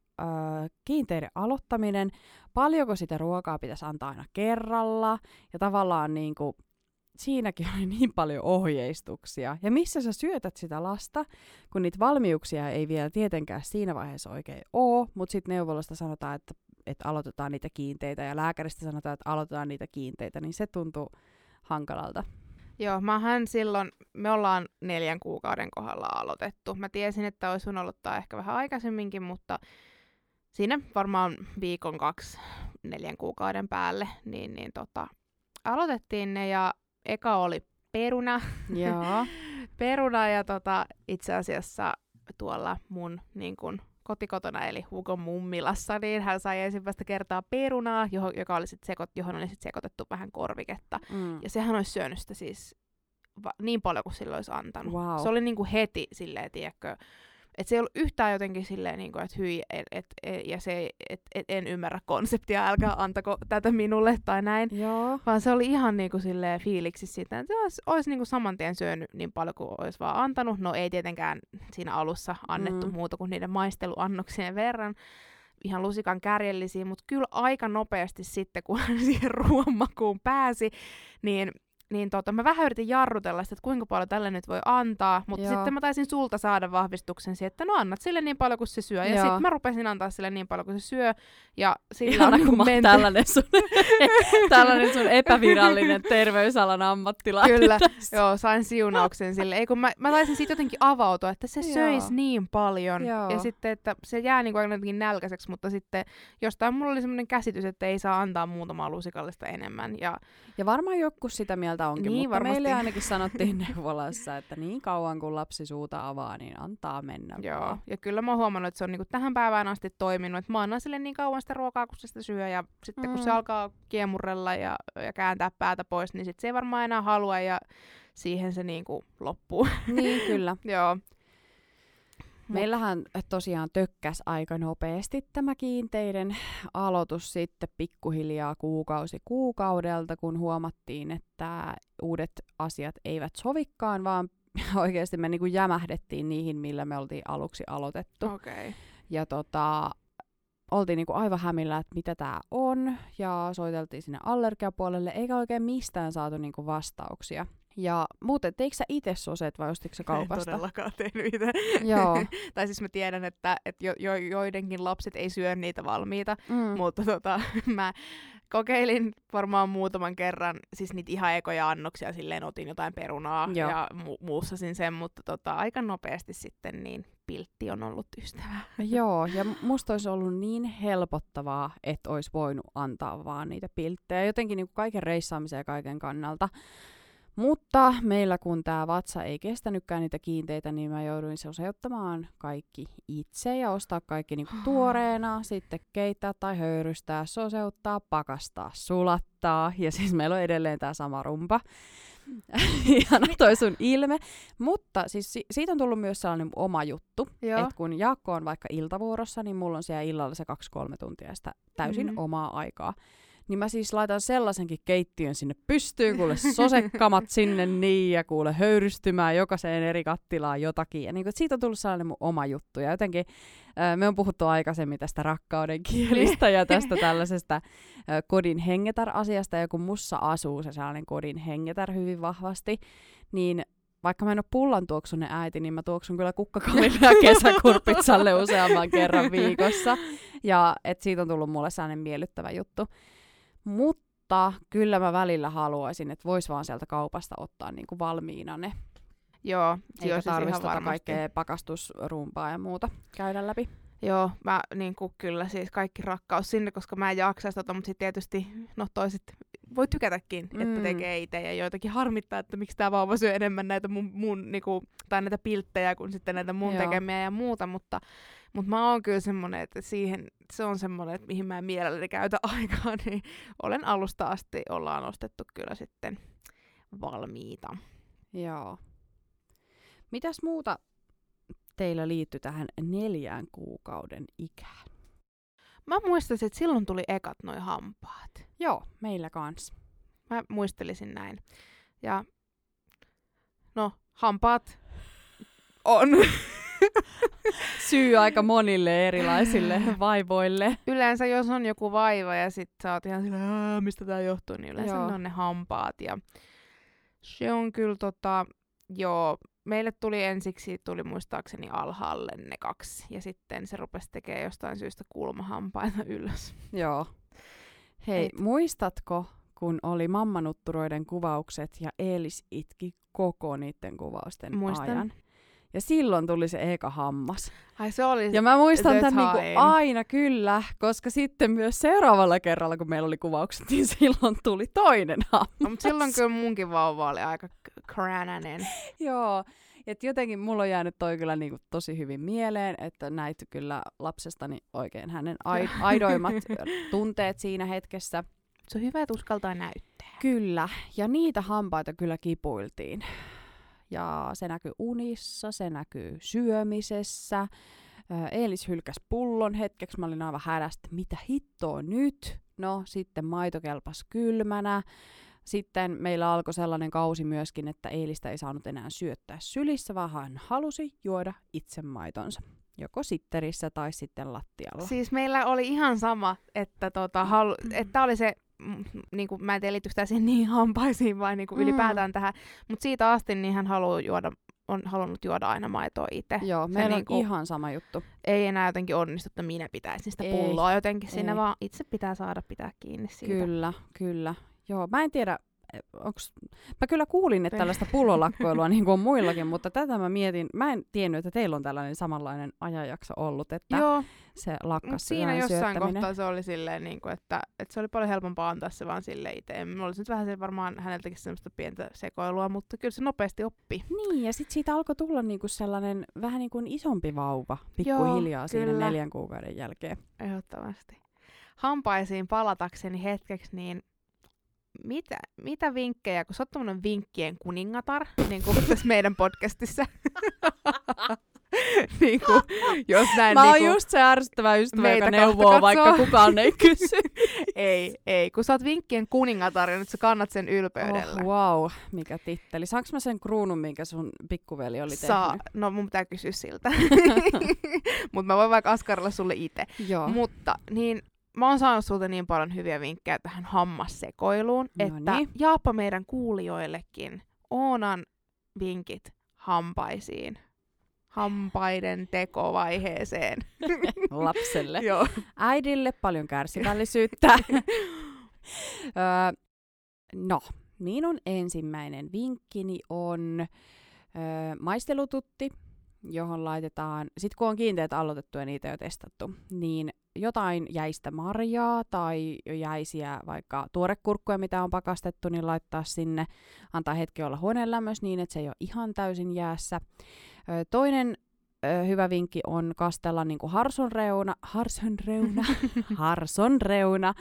kiinteiden aloittaminen. Paljonko sitä ruokaa pitäisi antaa aina kerralla ja tavallaan niinku... Siinäkin oli niin paljon ohjeistuksia. Ja missä sä syötät sitä lasta, kun niitä valmiuksia ei vielä tietenkään siinä vaiheessa oikein ole, mutta sitten neuvolasta sanotaan, että, että aloitetaan niitä kiinteitä, ja lääkäristä sanotaan, että aloitetaan niitä kiinteitä, niin se tuntuu hankalalta. Joo, mähän silloin, me ollaan neljän kuukauden kohdalla aloitettu. Mä tiesin, että olisi aloittaa ehkä vähän aikaisemminkin, mutta siinä varmaan viikon kaksi neljän kuukauden päälle, niin, niin tota, aloitettiin ne, ja eka oli peruna. Joo. Peruna ja tota, itse asiassa tuolla mun niin kun, kotikotona eli Hugon mummilassa, niin hän sai ensimmäistä kertaa perunaa, johon, joka oli sit seko- johon oli sit sekoitettu vähän korviketta. Mm. Ja sehän olisi syönyt sitä siis va- niin paljon kuin sillä olisi antanut. Wow. Se oli niin kun, heti silleen, tiedätkö, että se ei ollut yhtään jotenkin silleen, niin kuin, että hyi, et, et, et, ja se, et, et, en ymmärrä konseptia, älkää antako tätä minulle tai näin. Joo. Vaan se oli ihan niin kuin silleen fiiliksi siitä, että olisi, olisi niin kuin saman tien syönyt niin paljon kuin olisi vaan antanut. No ei tietenkään siinä alussa annettu mm. muuta kuin niiden maisteluannoksien verran. Ihan lusikan kärjellisiä, mutta kyllä aika nopeasti sitten, kun siihen ruoan makuun pääsi, niin... Niin tota, mä vähän yritin jarrutella sitä, että kuinka paljon tälle nyt voi antaa, mutta Joo. sitten mä taisin sulta saada vahvistuksen siihen, että no annat sille niin paljon kuin se syö. Ja sitten mä rupesin antaa sille niin paljon kuin se syö. Ja sillä on kun menty... tällainen, sun, tällainen sun epävirallinen terveysalan ammattilainen. Kyllä, joo, sain siunauksen sille. Ei, kun mä, mä taisin siitä jotenkin avautua, että se söisi niin paljon. Joo. Ja sitten, että se jää niin kuin jotenkin nälkäiseksi, mutta sitten jostain mulla oli semmoinen käsitys, että ei saa antaa muutamaa lusikallista enemmän. Ja, ja varmaan joku sitä mieltä. Onkin, niin, mutta varmasti. Meille ainakin sanottiin neuvolassa, että niin kauan kun lapsi suuta avaa, niin antaa mennä. Joo, ja kyllä mä oon huomannut, että se on niinku tähän päivään asti toiminut, että mä annan sille niin kauan sitä ruokaa, kun se sitä syö, ja sitten mm. kun se alkaa kiemurrella ja, ja kääntää päätä pois, niin sit se ei varmaan enää halua, ja siihen se niinku loppuu. Niin, kyllä. Joo. Meillähän tosiaan tökkäs aika nopeasti tämä kiinteiden aloitus sitten pikkuhiljaa kuukausi kuukaudelta, kun huomattiin, että uudet asiat eivät sovikaan, vaan oikeasti me niinku jämähdettiin niihin, millä me oltiin aluksi aloitettu. Okay. Ja tota, oltiin niinku aivan hämillä, että mitä tää on, ja soiteltiin sinne allergiapuolelle, eikä oikein mistään saatu niinku vastauksia. Ja muuten, teikö sä itse soset vai ostitko sä kaupasta? En todellakaan tehnyt itse. Joo. Tai siis mä tiedän, että, että jo, jo, joidenkin lapset ei syö niitä valmiita, mm. mutta tota, mä kokeilin varmaan muutaman kerran, siis niitä ihan ekoja annoksia, silleen otin jotain perunaa Joo. ja mu- muussasin sen, mutta tota, aika nopeasti sitten niin piltti on ollut ystävää. Joo, ja musta olisi ollut niin helpottavaa, että olisi voinut antaa vaan niitä pilttejä, jotenkin niin kuin kaiken reissaamisen ja kaiken kannalta. Mutta meillä kun tämä vatsa ei kestänytkään niitä kiinteitä, niin mä jouduin soseuttamaan kaikki itse ja ostaa kaikki niinku tuoreena, sitten keittää tai höyrystää, soseuttaa, pakastaa, sulattaa. Ja siis meillä on edelleen tämä sama rumpa. Ihana toi sun ilme. Mutta siis si- siitä on tullut myös sellainen oma juttu, että kun Jaakko on vaikka iltavuorossa, niin mulla on siellä illalla se kaksi kolme tuntia sitä täysin mm-hmm. omaa aikaa. Niin mä siis laitan sellaisenkin keittiön sinne pystyyn, kuule sosekkamat sinne niin, ja kuule höyristymään jokaiseen eri kattilaan jotakin. Ja niin kun, siitä on tullut sellainen mun oma juttu. Ja jotenkin äh, me on puhuttu aikaisemmin tästä rakkauden kielistä ja tästä tällaisesta äh, kodin hengetar-asiasta. Ja kun mussa asuu se sellainen kodin hengetar hyvin vahvasti, niin vaikka mä en ole pullan tuoksunen äiti, niin mä tuoksun kyllä kukkakalille ja kesäkurpitsalle useamman kerran viikossa. Ja et siitä on tullut mulle sellainen miellyttävä juttu. Mutta kyllä mä välillä haluaisin, että vois vaan sieltä kaupasta ottaa niinku valmiina ne. Joo. Eikä tarvitsisi tota kaikkea pakastusrumpaa ja muuta käydä läpi. Joo, mä niinku kyllä siis kaikki rakkaus sinne, koska mä en jaksa sitä, mutta sit tietysti no toiset voi tykätäkin, mm. että tekee itse ja joitakin harmittaa, että miksi tää vauva syö enemmän näitä mun, mun niinku, tai näitä pilttejä kuin sitten näitä mun Joo. tekemiä ja muuta, mutta Mutta mä oon kyllä semmonen, että siihen, se on semmonen, että mihin mä en mielelläni käytä aikaa, niin olen alusta asti, ollaan ostettu kyllä sitten valmiita. Joo. Mitäs muuta teillä liittyy tähän neljään kuukauden ikään? Mä muistaisin, että silloin tuli ekat noi hampaat. Joo, meillä kans. Mä muistelisin näin. Ja no, hampaat on... Syy aika monille erilaisille vaivoille. Yleensä jos on joku vaiva ja sit sä oot ihan silleen, mistä tää johtuu, niin yleensä joo. ne on ne hampaat. Ja se on kyllä tota, joo, meille tuli ensiksi, tuli muistaakseni alhaalle ne kaksi. Ja sitten se rupesi tekemään jostain syystä kulmahampaita ylös. Joo. Hei, Et... muistatko, kun oli mammanutturoiden kuvaukset ja Eelis itki koko niiden kuvausten Muistan. ajan? Ja silloin tuli se eka hammas. Ai se oli. Ja mä muistan tämän niinku aina kyllä, koska sitten myös seuraavalla kerralla, kun meillä oli kuvaukset, niin silloin tuli toinen hammas. No, mutta silloin kyllä munkin vauva oli aika kränänen. Joo, että jotenkin mulla on jäänyt toi kyllä niinku tosi hyvin mieleen, että näit kyllä lapsestani oikein hänen aidoimmat tunteet siinä hetkessä. Se on hyvä, että uskaltaa näyttää. Kyllä, ja niitä hampaita kyllä kipuiltiin. Ja se näkyy unissa, se näkyy syömisessä. Eelis hylkäsi pullon hetkeksi. Mä olin aivan hädästä, mitä hittoa nyt? No, sitten maito kelpasi kylmänä. Sitten meillä alkoi sellainen kausi myöskin, että Eelistä ei saanut enää syöttää sylissä, vaan hän halusi juoda itse maitonsa. Joko sitterissä tai sitten lattialla. Siis meillä oli ihan sama, että tota, halu- että oli se... Niin kuin, mä en tiedä, liittyykö tämä siihen niin hampaisiin vai niin kuin ylipäätään mm. tähän. Mutta siitä asti niin hän haluaa juoda, on halunnut juoda aina maitoa itse. Joo, meillä niin on ihan sama juttu. Ei enää jotenkin onnistu, että minä pitäisin sitä pulloa ei, jotenkin siinä, vaan itse pitää saada pitää kiinni siitä. Kyllä, kyllä. Joo, mä en tiedä, onks... mä kyllä kuulin, että tällaista pullolakkoilua niin kuin on muillakin, mutta tätä mä mietin. Mä en tiennyt, että teillä on tällainen samanlainen ajanjakso ollut, että... Joo. Se lakkas siinä jossain kohtaa se oli silleen, niin kuin, että, että se oli paljon helpompaa antaa se vaan sille itse. Mulla olisi nyt vähän se varmaan häneltäkin semmoista pientä sekoilua, mutta kyllä se nopeasti oppi. Niin, ja sitten siitä alkoi tulla niinku sellainen vähän niin kuin isompi vauva pikkuhiljaa Joo, siinä neljän kuukauden jälkeen. Ehdottomasti. Hampaisiin palatakseni hetkeksi, niin mitä, mitä vinkkejä, kun sä oot tommonen vinkkien kuningatar, niin kuin tässä meidän podcastissa. niin kuin, jos näin, mä oon niin kuin, just se ärsyttävä ystävä, joka neuvoo, vaikka kukaan ei kysy. Ei, ei, kun sä oot vinkkien kuningatar ja nyt sä kannat sen ylpeydellä. Oh, wow, mikä titteli. Saanko mä sen kruunun, minkä sun pikkuveli oli tehnyt? Saa. No mun pitää kysyä siltä. Mutta mä voin vaikka askarella sulle itse. Mutta niin... Mä oon saanut sulta niin paljon hyviä vinkkejä tähän hammassekoiluun, Noniin. Että jaappa meidän kuulijoillekin Oonan vinkit hampaisiin, hampaiden tekovaiheeseen. Lapselle. Joo. Äidille paljon kärsivällisyyttä. öö, no, minun ensimmäinen vinkkini on öö, maistelututti, johon laitetaan, sit kun on kiinteät aloitettu ja niitä jo testattu, niin jotain jäistä marjaa tai jäisiä vaikka tuorekurkkuja, mitä on pakastettu, niin laittaa sinne, antaa hetki olla huoneen lämmössä niin, että se ei ole ihan täysin jäässä. Toinen hyvä vinkki on kastella niin kuin harson reuna, harson reuna, harson reuna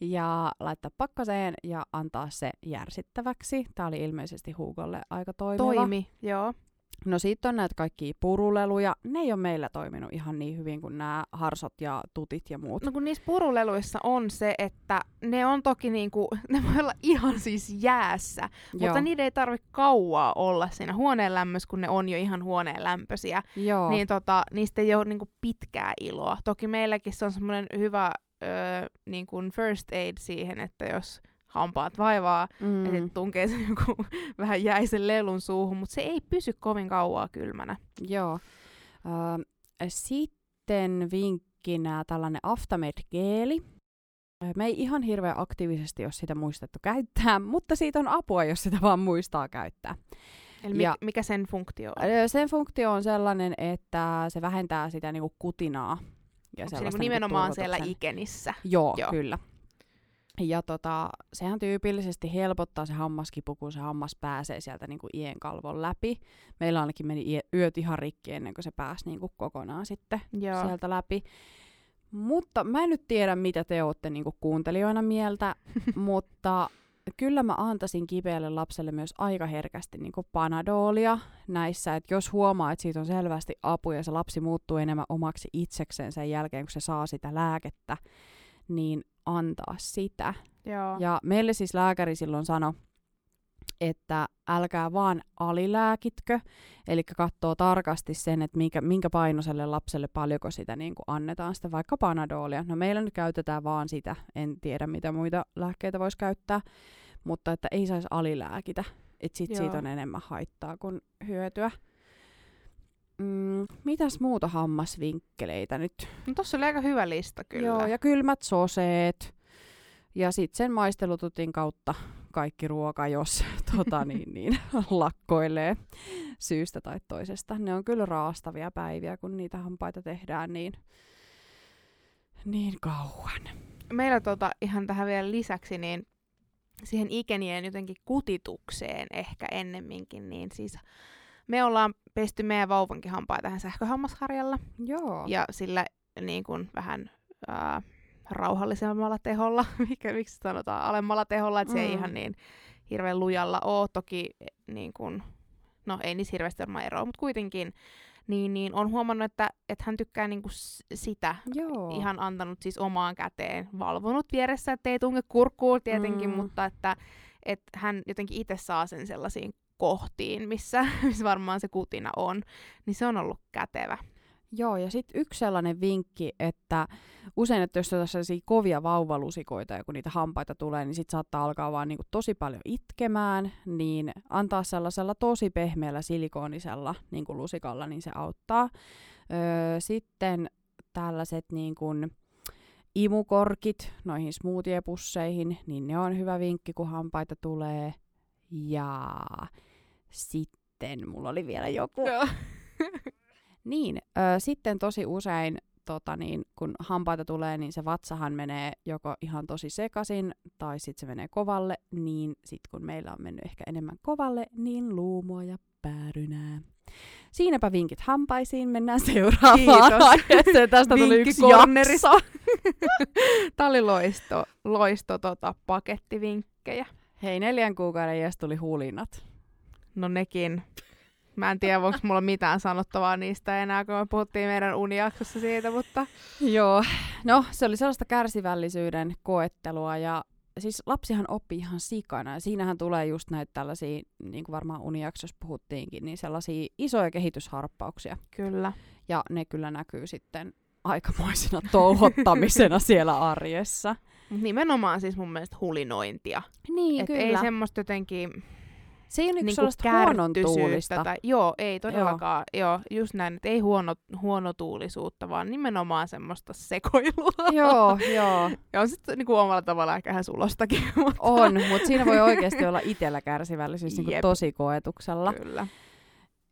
ja laittaa pakkaseen ja antaa se järsittäväksi. Tämä oli ilmeisesti Hugolle aika toimiva. Toimi, joo. No siitä on näitä kaikkia puruleluja. Ne ei ole meillä toiminut ihan niin hyvin kuin nämä harsot ja tutit ja muut. No kun niissä puruleluissa on se, että ne on toki niinku, ne voi olla ihan siis jäässä, Joo. mutta niiden ei tarvitse kauaa olla siinä huoneen lämmössä, kun ne on jo ihan huoneen lämpöisiä. Joo. Niin tota, niistä ei ole niinku pitkää iloa. Toki meilläkin se on semmoinen hyvä öö, niin kuin first aid siihen, että jos... hampaat vaivaa, mm. ja sitten tunkee sen joku vähän jäisen lelun suuhun, mutta se ei pysy kovin kauaa kylmänä. Joo. Äh, sitten vinkkinä tällainen Aftamed-geeli. Me ei ihan hirveän aktiivisesti ole sitä muistettu käyttää, mutta siitä on apua, jos sitä vaan muistaa käyttää. Eli ja, mikä sen funktio on? Sen funktio on sellainen, että se vähentää sitä niinku kutinaa. Ja onko se niinku nimenomaan niinku siellä ikenissä? Joo, Joo. kyllä. Ja tota, sehän tyypillisesti helpottaa se hammaskipu, kun se hammas pääsee sieltä niinku ienkalvon läpi. Meillä ainakin meni yöt ihan rikki ennen kuin se pääsi niinku kokonaan sitten Joo. sieltä läpi. Mutta mä en nyt tiedä, mitä te ootte niinku kuuntelijoina mieltä, mutta kyllä mä antaisin kipeälle lapselle myös aika herkästi niinku panadolia näissä. Et jos huomaa, että siitä on selvästi apu ja se lapsi muuttuu enemmän omaksi itsekseen sen jälkeen, kun se saa sitä lääkettä, niin... antaa sitä. Joo. Ja meille siis lääkäri silloin sanoi, että älkää vaan alilääkitkö, eli katsoo tarkasti sen, että minkä, minkä painoiselle lapselle paljonko sitä niin kuin annetaan sitä vaikka panadolia. No meillä nyt käytetään vaan sitä, en tiedä mitä muita lääkkeitä voisi käyttää, mutta että ei saisi alilääkitä, että sit siitä on enemmän haittaa kuin hyötyä. Mm, mitäs muuta hammasvinkkeleitä nyt? No tossa oli aika hyvä lista kyllä. Joo, ja kylmät soseet. Ja sit sen maistelututin kautta kaikki ruoka, jos tota, niin, niin, lakkoilee syystä tai toisesta. Ne on kyllä raastavia päiviä, kun niitä hampaita tehdään niin, niin kauan. Meillä tota, ihan tähän vielä lisäksi, niin siihen ikenien jotenkin kutitukseen ehkä ennemminkin, niin siis... me ollaan pesty meidän vauvankin hampaa tähän sähköhammasharjalla. Joo. Ja sillä niin kuin vähän ää, rauhallisemmalla teholla, mikä, miksi sanotaan alemmalla teholla, että mm. se ei ihan niin hirveän lujalla ole. Toki, niin kuin, no ei niissä hirveästi varmaan eroa, mutta kuitenkin, niin, niin on huomannut, että et hän tykkää niin kuin sitä. Joo. Ihan antanut siis omaan käteen, valvonut vieressä, ettei tunge kurkkuun tietenkin, mm. mutta että et hän jotenkin itse saa sen sellaisiin kohtiin, missä, missä varmaan se kutina on, niin se on ollut kätevä. Joo, ja sitten yksi sellainen vinkki, että usein, että jos on sellaisia kovia vauvalusikoita ja kun niitä hampaita tulee, niin sitten saattaa alkaa vaan niinku tosi paljon itkemään, niin antaa sellaisella tosi pehmeällä silikoonisella niinku lusikalla, niin se auttaa. Öö, sitten tällaiset niinku imukorkit noihin smoothiepusseihin, niin ne on hyvä vinkki, kun hampaita tulee. Ja sitten mulla oli vielä joku. No. niin, ö, sitten tosi usein, tota niin, kun hampaita tulee, niin se vatsahan menee joko ihan tosi sekaisin, tai sitten se menee kovalle, niin sitten kun meillä on mennyt ehkä enemmän kovalle, niin luumua ja päärynää. Siinäpä vinkit hampaisiin, mennään seuraavaan aiheeseen. Tästä tuli yksi jakso. Tämä oli loisto, loisto tota, pakettivinkkejä. Hei, neljän kuukauden iässä tuli hulinat. No nekin. Mä en tiedä, onko mulla mitään sanottavaa niistä enää, kun me puhuttiin meidän unijaksossa siitä, mutta... Joo, no se oli sellaista kärsivällisyyden koettelua ja siis lapsihan oppii ihan sikana ja siinähän tulee just näitä tällaisia, niin kuin varmaan unijaksossa puhuttiinkin, niin sellaisia isoja kehitysharppauksia. Kyllä. Ja ne kyllä näkyy sitten aikamoisena touhottamisena siellä arjessa. Nimenomaan siis mun mielestä hulinointia. Niin, et kyllä. Ei semmoista jotenkin... Se ei ole niinku sellaista huonotuulista. Tai, joo, ei todellakaan. Joo, joo just näin, että ei huono, huonotuulisuutta, vaan nimenomaan semmoista sekoilua. Joo, joo. Ja on sitten niinku omalla tavallaan ehkä ihan sulostakin. Mutta. On, mutta siinä voi oikeasti olla itsellä kärsivällisyys niinku tosi koetuksella. Kyllä.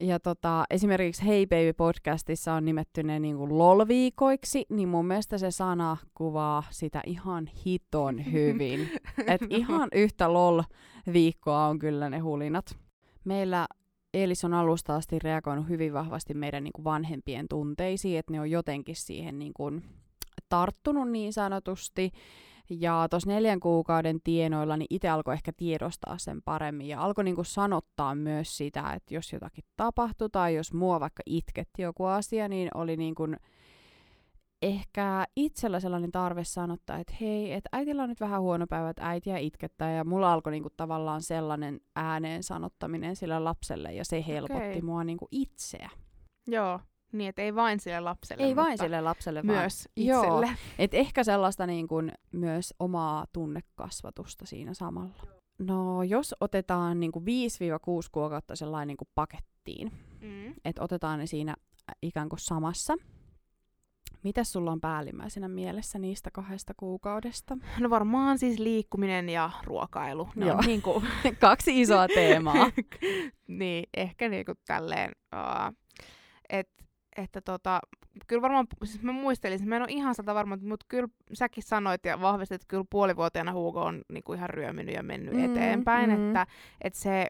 Ja tota, esimerkiksi Hey Baby-podcastissa on nimetty ne niinku lol-viikoiksi, niin mun mielestä se sana kuvaa sitä ihan hiton hyvin. Et ihan yhtä lol-viikkoa on kyllä ne hulinat. Meillä Eelis on alusta asti reagoinut hyvin vahvasti meidän niinku vanhempien tunteisiin, että ne on jotenkin siihen niinku tarttunut niin sanotusti. Ja tuossa neljän kuukauden tienoilla niin itse alkoi ehkä tiedostaa sen paremmin ja alkoi niinku sanottaa myös sitä, että jos jotakin tapahtui tai jos mua vaikka itketti joku asia, niin oli niinku ehkä itsellä sellainen tarve sanottaa, että hei, että äitillä on nyt vähän huono päivä, että äitiä itkettää ja mulla alkoi niinku tavallaan sellainen ääneen sanottaminen sille lapselle ja se helpotti okay. mua niinku itseä. Joo. Niin, että ei vain sille lapselle, ei vain sille lapselle, myös itselle. Joo. Et ehkä sellaista niin kuin myös omaa tunnekasvatusta siinä samalla. No, jos otetaan niin kuin viisi kuusi kuukautta sellainen niin kuin pakettiin, mm. että otetaan ne siinä ikään kuin samassa. Mitäs sulla on päällimmäisenä mielessä niistä kahdesta kuukaudesta? No varmaan siis liikkuminen ja ruokailu. Ne on niin kuin kaksi isoa teemaa. Niin, ehkä niin kuin tälleen... Uh, et, Että tota, kyllä varmaan, siis mä muistelisin, mä en ole ihan sata varma, mutta kyllä säkin sanoit ja vahvistit, että kyllä puolivuotiaana Hugo on niinku ihan ryöminyt ja mennyt mm, eteenpäin, mm. että et se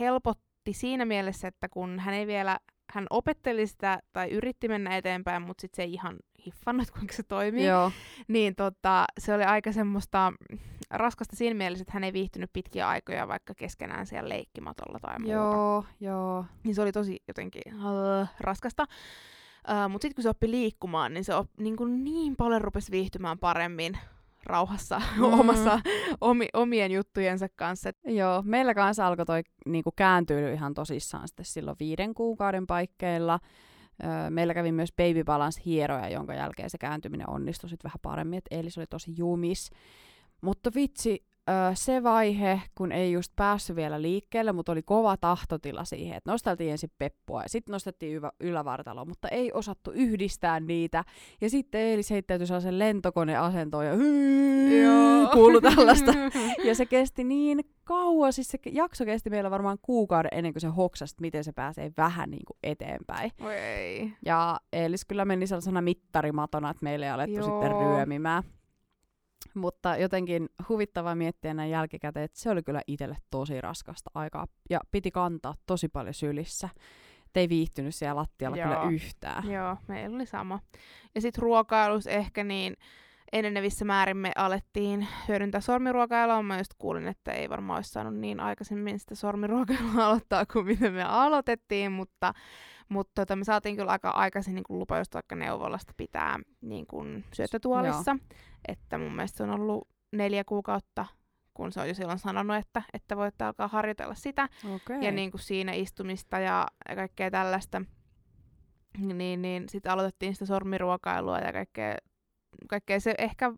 helpotti siinä mielessä, että kun hän ei vielä, hän opetteli sitä tai yritti mennä eteenpäin, mutta sitten se ei ihan hiffannut, kuinka se toimii, Joo. niin tota, se oli aika semmoista raskasta siinä mielessä, että hän ei viihtynyt pitkiä aikoja vaikka keskenään siellä leikkimatolla tai muuta. Joo, joo. Niin se oli tosi jotenkin uh, raskasta. Uh, mutta sitten kun se oppi liikkumaan, niin se op, niin, kuin niin paljon rupesi viihtymään paremmin rauhassa mm-hmm. omassa, omi, omien juttujensa kanssa. Joo, meillä kanssa alkoi toi niinku kääntyy ihan tosissaan sitten silloin viiden kuukauden paikkeilla. Meillä kävi myös baby balance hieroja, jonka jälkeen se kääntyminen onnistui sitten vähän paremmin, että Eelis oli tosi jumis. Mutta vitsi, se vaihe, kun ei just päässyt vielä liikkeelle, mutta oli kova tahtotila siihen, että nosteltiin ensin peppua ja sitten nostettiin ylävartaloa, mutta ei osattu yhdistää niitä. Ja sitten Eelis heittäytyi sellaisen lentokoneasentoon ja kuului tällaista. Ja se kesti niin kauan, siis se jakso kesti meillä varmaan kuukauden ennen kuin se hoksasi, miten se pääsee vähän niin kuin eteenpäin. Oi. Ja Eelis kyllä meni sellaisena mittarimatona, että meillä ei alettu Joo. sitten ryömimään. Mutta jotenkin huvittavaa miettiä näin jälkikäteen, että se oli kyllä itselle tosi raskasta aikaa. Ja piti kantaa tosi paljon sylissä. Et ei viihtynyt siellä lattialla Joo. kyllä yhtään. Joo, meillä oli sama. Ja sitten ruokailus ehkä niin enenevissä määrin me alettiin hyödyntää sormiruokailua. Mä just kuulin, että ei varmaan olisi saanut niin aikaisemmin sitä sormiruokailua aloittaa kuin miten me aloitettiin. Mutta, mutta tota, me saatiin kyllä aika aikaisin niin kun lupa just vaikka neuvolasta pitää niin kun syöttötuolissa. Joo. Että mun mielestä se on ollut neljä kuukautta, kun se on jo silloin sanonut, että, että voit alkaa harjoitella sitä. Okay. Ja niin kuin siinä istumista ja kaikkea tällaista. Niin, niin sitten aloitettiin sitä sormiruokailua ja kaikkea, kaikkea se ehkä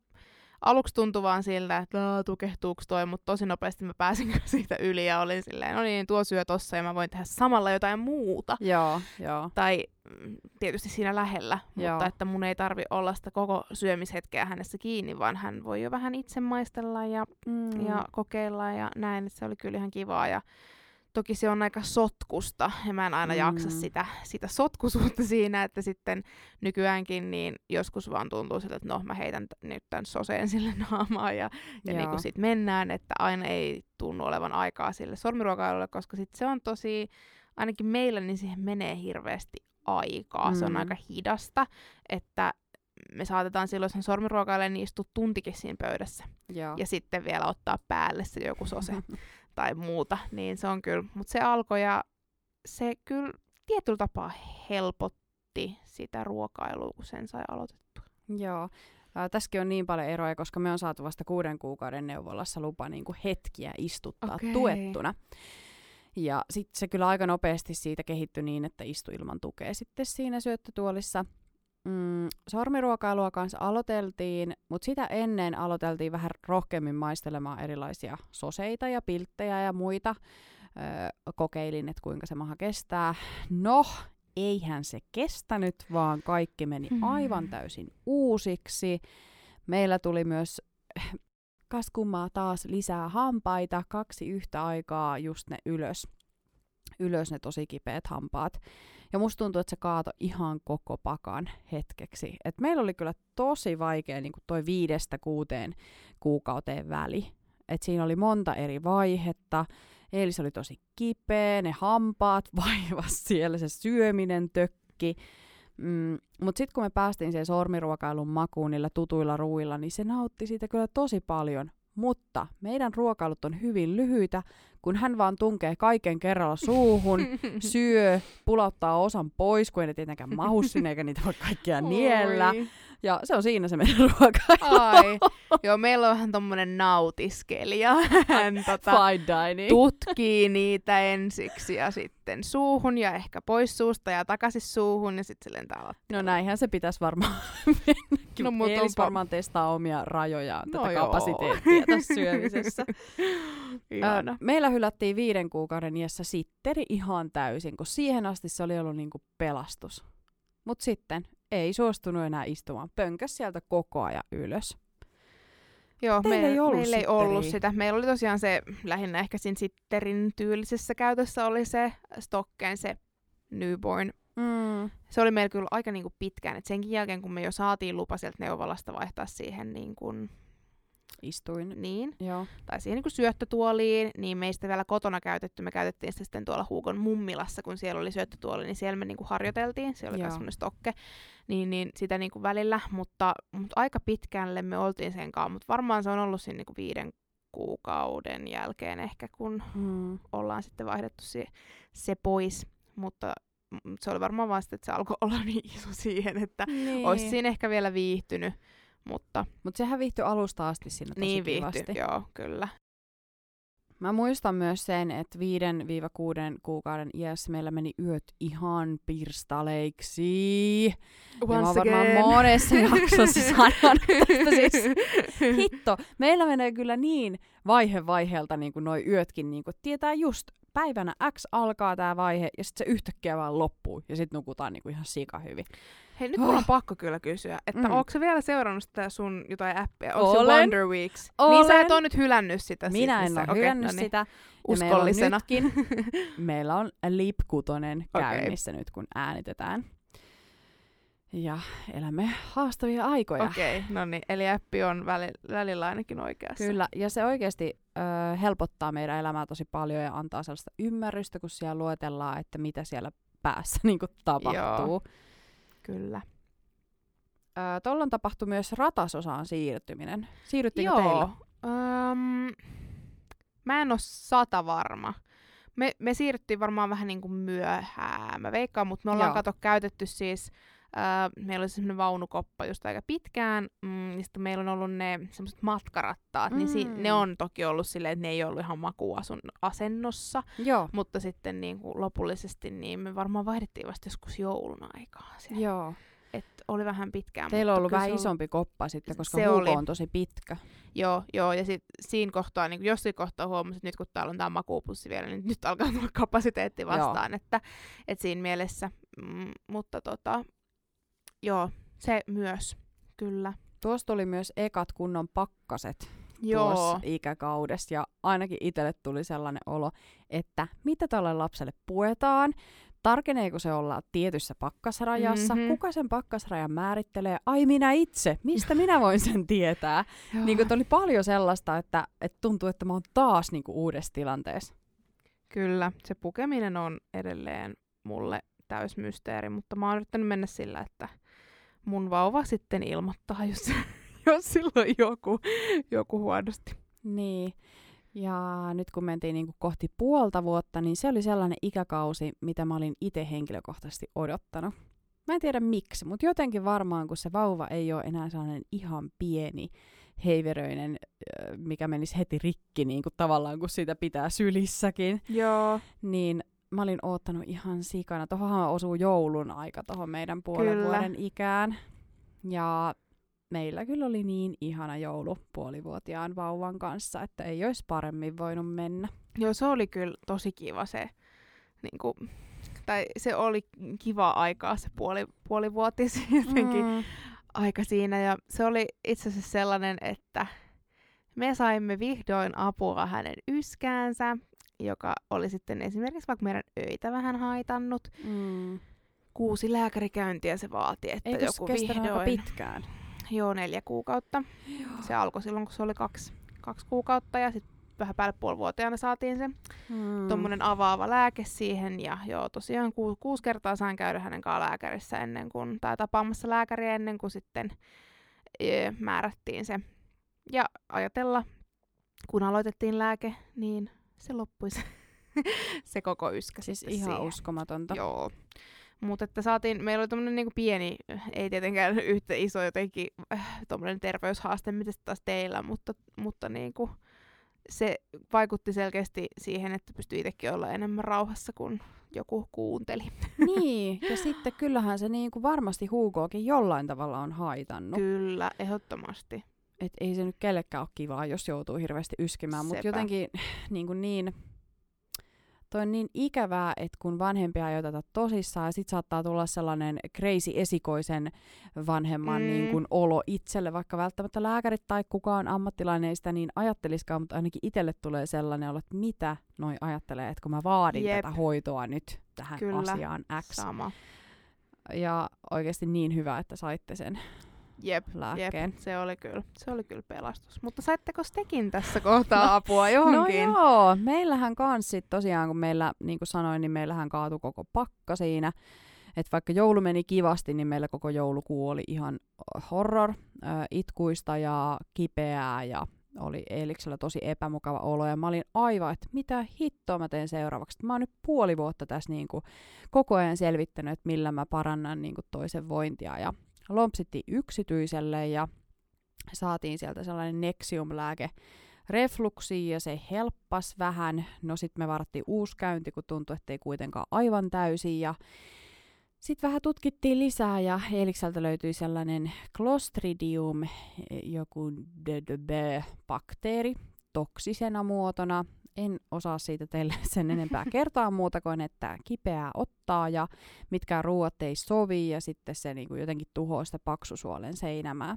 aluksi tuntui vaan siltä, että tukehtuuko toi, mutta tosi nopeasti mä pääsin siitä yli ja olin silleen, no niin, tuo syö tossa ja mä voin tehdä samalla jotain muuta. Joo, joo. Tai tietysti siinä lähellä, joo. mutta että mun ei tarvi olla sitä koko syömishetkeä hänessä kiinni, vaan hän voi jo vähän itse maistella ja, mm. ja kokeilla ja näin, että se oli kyllä ihan kivaa ja toki se on aika sotkusta, ja mä en aina mm. jaksa sitä, sitä sotkuisuutta siinä, että sitten nykyäänkin niin joskus vaan tuntuu siltä, että no mä heitän t- nyt tämän soseen sille naamaan ja, ja niin kuin sit mennään, että aina ei tunnu olevan aikaa sille sormiruokailulle, koska sit se on tosi, ainakin meillä niin siihen menee hirveästi aikaa, mm. se on aika hidasta, että me saatetaan silloin sen sormiruokailleen niin istua tuntikin siinä pöydässä Joo. ja sitten vielä ottaa päälle se joku sose. tai muuta, niin se on kyllä, mutta se alkoi ja se kyllä tietyllä tapaa helpotti sitä ruokailua, kun sen sai aloitettua. Joo. Äh, tässäkin on niin paljon eroja, koska me on saatu vasta kuuden kuukauden neuvolassa lupa niin kuin hetkiä istuttaa okay. tuettuna. Ja sitten se kyllä aika nopeasti siitä kehittyi niin, että istui ilman tukea sitten siinä syöttötuolissa. Mm, sormiruokailua kanssa aloiteltiin, mutta sitä ennen aloiteltiin vähän rohkeammin maistelemaan erilaisia soseita ja pilttejä ja muita. Öö, kokeilin, että kuinka se maha kestää. No, eihän se kestänyt, vaan kaikki meni aivan täysin uusiksi. Meillä tuli myös kas kummaa taas lisää hampaita, kaksi yhtä aikaa just ne ylös. Ylös ne tosi kipeät hampaat. Ja musta tuntuu, että se kaato ihan koko pakan hetkeksi. Et meillä oli kyllä tosi vaikea niin kuin toi viidestä kuuteen kuukauteen väli. Et siinä oli monta eri vaihetta. Eelis oli tosi kipeä, ne hampaat vaivas siellä, se syöminen tökki. Mm, mutta sitten kun me päästiin siihen sormiruokailun makuun niillä tutuilla ruuilla, niin se nautti siitä kyllä tosi paljon. Mutta meidän ruokailut on hyvin lyhyitä, kun hän vaan tunkee kaiken kerralla suuhun, syö, pulauttaa osan pois, kun ei ne tietenkään mahu sinne, eikä niitä voi kaikkia niellä. Oi. Ja se on siinä se meidän ruokailu. Ai. Joo, meillä on vähän tommonen nautiskelija. Hän tota, fine dining. Tutkii niitä ensiksi ja sitten suuhun ja ehkä pois suusta ja takaisin suuhun ja sitten se lentää lattialle. No näinhän se pitäisi varmaan mennäkin. No, mutta Eelis varmaan testaa omia rajojaan no tätä joo. kapasiteettia tässä syömisessä. Ihana. Meillä hylättiin viiden kuukauden iässä sitteri ihan täysin, kun siihen asti se oli ollut niinku pelastus. Mut sitten ei suostunut enää istumaan. Pönkäs sieltä koko ajan ylös. Joo, meillä ei ollut, meillä ei ollut sitä. Meillä oli tosiaan se, lähinnä ehkä siinä sitterin tyylisessä käytössä oli se Stokken, se newborn. Mm. Se oli meillä kyllä aika niinku pitkään. Et senkin jälkeen, kun me jo saatiin lupa sieltä neuvolasta vaihtaa siihen niinku istuin. Niin. Joo. Tai siihen niinku syöttötuoliin, niin meistä vielä kotona käytetty. Me käytettiin sitä sitten tuolla Hugon mummilassa, kun siellä oli syöttötuoli, niin siellä me niinku harjoiteltiin. Siellä oli myös semmoinen stokke. Niin, niin sitä niinku välillä, mutta, mutta aika pitkälle me oltiin sen kanssa. Mutta varmaan se on ollut siinä niinku viiden kuukauden jälkeen ehkä, kun hmm. ollaan sitten vaihdettu se, se pois. Mutta se oli varmaan vaan sitten, että se alkoi olla niin iso siihen, että niin. olisi siinä ehkä vielä viihtynyt. Mutta Mut sehän viihtyi alusta asti siinä tosi niin kivasti. Viihtyi, joo, kyllä. Mä muistan myös sen, että viiden kuuden kuukauden iässä meillä meni yöt ihan pirstaleiksi. Once ja mä oon varmaan again. monessa jaksossa sanonut tästä siis. Hitto, meillä menee kyllä niin vaihe vaiheelta niin kuin noi yötkin. Niin kuin tietää just päivänä X alkaa tää vaihe ja sitten se yhtäkkiä vaan loppuu ja sitten nukutaan niin kuin ihan sikahyvin. Hei, nyt oh. mun on pakko kyllä kysyä, että mm. ootko sä vielä seurannut sitä sun jotain appia? Onko se Wonder Weeks? Olen. Niin sä et ole nyt hylännyt sitä. Minä siis, en ole okay, hylännyt no niin. sitä. Uskollisena. Meillä on, nytkin, meillä on lipkutonen käynnissä okay. nyt, kun äänitetään. Ja elämme haastavia aikoja. Okei, okay, no niin. Eli appi on välillä ainakin oikeassa. Kyllä, ja se oikeasti ö, helpottaa meidän elämää tosi paljon ja antaa sellaista ymmärrystä, kun siellä luetellaan, että mitä siellä päässä niin kuin tapahtuu. Joo. Kyllä. Öö, Tuolloin tapahtui myös ratasosaan siirtyminen. Siirryttiinkö Joo. teillä? Öm, mä en ole sata varma. Me, me siirryttiin varmaan vähän niin kuin myöhään. Mä veikkaan, mutta me ollaan Joo. kato käytetty siis, öö, meillä oli semmoinen vaunukoppa just aika pitkään, mm, ja sitten meillä on ollut ne semmoiset matkarattaat, mm. niin si- ne on toki ollut silleen, että ne ei ollut ihan makuasennossa, mutta sitten niin kuin lopullisesti niin me varmaan vaihdettiin vasta joskus joulun aikaan siellä. Joo. Että oli vähän pitkään. Teillä on ollut vähän on... isompi koppa sitten, koska Hugo oli... on tosi pitkä. Joo, joo ja sit siinä kohtaa, niin jossain kohtaa huomasin, että nyt kun täällä on tää makuupussi vielä, niin nyt alkaa tulla kapasiteetti vastaan, että et siinä mielessä, mm, mutta tota... Joo, se myös, kyllä. Tuossa tuli myös ekat kunnon pakkaset Joo. tuossa ikäkaudessa, ja ainakin itselle tuli sellainen olo, että mitä tälle lapselle puetaan, tarkeneeko se olla tietyssä pakkasrajassa, mm-hmm. kuka sen pakkasrajan määrittelee, ai minä itse, mistä minä voin sen tietää. Niin kuin oli paljon sellaista, että, että tuntuu, että mä oon taas niin kuin uudessa tilanteessa. Kyllä, se pukeminen on edelleen mulle täysmysteeri, mutta mä oon yrittänyt mennä sillä, että mun vauva sitten ilmoittaa, jos, jos silloin joku, joku huonosti. Niin. Ja nyt kun mentiin niin kuin kohti puolta vuotta, niin se oli sellainen ikäkausi, mitä mä olin itse henkilökohtaisesti odottanut. Mä en tiedä miksi, mutta jotenkin varmaan, kun se vauva ei ole enää sellainen ihan pieni heiveröinen, mikä menisi heti rikki niin kuin tavallaan, kun sitä pitää sylissäkin. Joo. Niin mä olin oottanut ihan sikana. Tuohonhan osuu joulun aika tuohon meidän puolen kyllä. vuoden ikään. Ja meillä kyllä oli niin ihana joulu puolivuotiaan vauvan kanssa, että ei olisi paremmin voinut mennä. Joo, se oli kyllä tosi kiva se, niin kuin, tai se oli kivaa aikaa se puoli, puolivuotis jotenkin mm. aika siinä. Ja se oli itse asiassa sellainen, että me saimme vihdoin apua hänen yskäänsä, joka oli sitten esimerkiksi vaikka meidän öitä vähän haitannut. Mm. Kuusi lääkärikäyntiä se vaati, että ei joku vihdoin. Pitkään. Joo, neljä kuukautta. Joo. Se alkoi silloin, kun se oli kaksi, kaksi kuukautta ja sitten vähän päälle puolivuotiaana saatiin se hmm. tommonen avaava lääke siihen. Ja joo, tosiaan ku, kuusi kertaa sain käydä hänen kanssaan lääkärissä ennen kuin, tai tapaamassa lääkäriä ennen kuin sitten e, määrättiin se. Ja ajatella, kun aloitettiin lääke, niin se loppui se, se koko yskä. Siis ihan siihen. Uskomatonta. Joo. Mutta että saatiin, meillä oli tommonen niinku pieni, ei tietenkään yhtä iso jotenkin äh, tommonen terveyshaaste, mitä sitten taas teillä, mutta, mutta niinku, se vaikutti selkeästi siihen, että pystyi itsekin olla enemmän rauhassa, kun joku kuunteli. Niin, ja sitten kyllähän se niinku varmasti Hugoakin jollain tavalla on haitannut. Kyllä, ehdottomasti. Et ei se nyt kellekään ole kivaa, jos joutuu hirveästi yskimään, mutta jotenkin niinku niin... Toi on niin ikävää, että kun vanhempia ei oteta tosissaan ja sit saattaa tulla sellainen crazy esikoisen vanhemman mm. niin kun olo itselle, vaikka välttämättä lääkärit tai kukaan ammattilainen ei sitä niin ajatteliskaan, mutta ainakin itselle tulee sellainen olo, että mitä noi ajattelee, että kun mä vaadin Jep. tätä hoitoa nyt tähän Kyllä. asiaan X. Sama. Ja oikeasti niin hyvä, että saitte sen. Jep, lääkkeen. Jep, se oli kyllä, se oli kyllä pelastus. Mutta saitteko tekin tässä kohtaa apua johonkin? No joo, meillähän kans sit tosiaan, kun meillä, niin kuin sanoin, niin meillähän kaatui koko pakka siinä. Että vaikka joulu meni kivasti, niin meillä koko joulukuu oli ihan horror, äh, itkuista ja kipeää ja oli Eeliksellä tosi epämukava olo. Ja mä olin aivan, että mitä hittoa mä teen seuraavaksi. Mä oon nyt puoli vuotta tässä niin kuin koko ajan selvittänyt, että millä mä parannan niin kuin toisen vointia ja lompsittiin yksityiselle ja saatiin sieltä sellainen Nexium-lääke refluksiin ja se helppasi vähän. No sit me varattiin uusi käynti, kun tuntui, ettei kuitenkaan aivan täysin. Ja sit vähän tutkittiin lisää ja Eelikseltä löytyi sellainen Clostridium, joku bakteeri toksisena muotona. En osaa siitä teille sen enempää kertaa muuta kuin, että kipeää ottaa ja mitkä ruoat ei sovi ja sitten se niin kuin jotenkin tuhoaa sitä paksusuolen seinämää.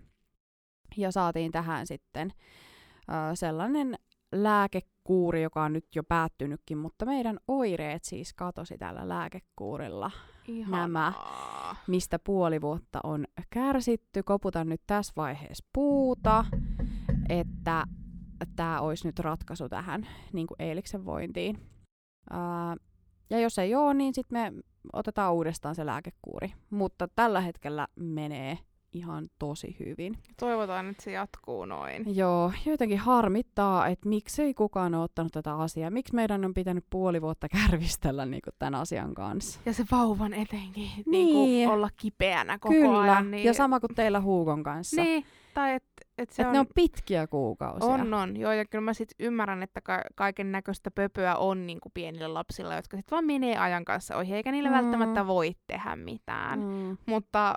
Ja saatiin tähän sitten äh, sellainen lääkekuuri, joka on nyt jo päättynytkin, mutta meidän oireet siis katosi tällä lääkekuurilla. Ihanaa. Nämä, mistä puoli vuotta on kärsitty. Koputan nyt tässä vaiheessa puuta, että... Tämä olisi nyt ratkaisu tähän niin kuin Eeliksen vointiin. Ää, ja jos ei ole, niin sitten me otetaan uudestaan se lääkekuuri. Mutta tällä hetkellä menee ihan tosi hyvin. Toivotaan, että se jatkuu noin. Joo, jotenkin harmittaa, että miksei kukaan ole ottanut tätä asiaa. Miksi meidän on pitänyt puoli vuotta kärvistellä niin kuin tämän asian kanssa? Ja se vauvan etenkin, niin. Niin kuin olla kipeänä koko Kyllä. ajan. Niin... ja sama kuin teillä Hugon kanssa. Niin. Että et et on, ne on pitkiä kuukausia. On, on. Joo, ja kyllä mä sit ymmärrän, että ka- kaiken näköistä pöpöä on niinku pienillä lapsilla, jotka sit vaan menee ajan kanssa ohi, eikä niillä mm. välttämättä voi tehdä mitään. Mm. Mutta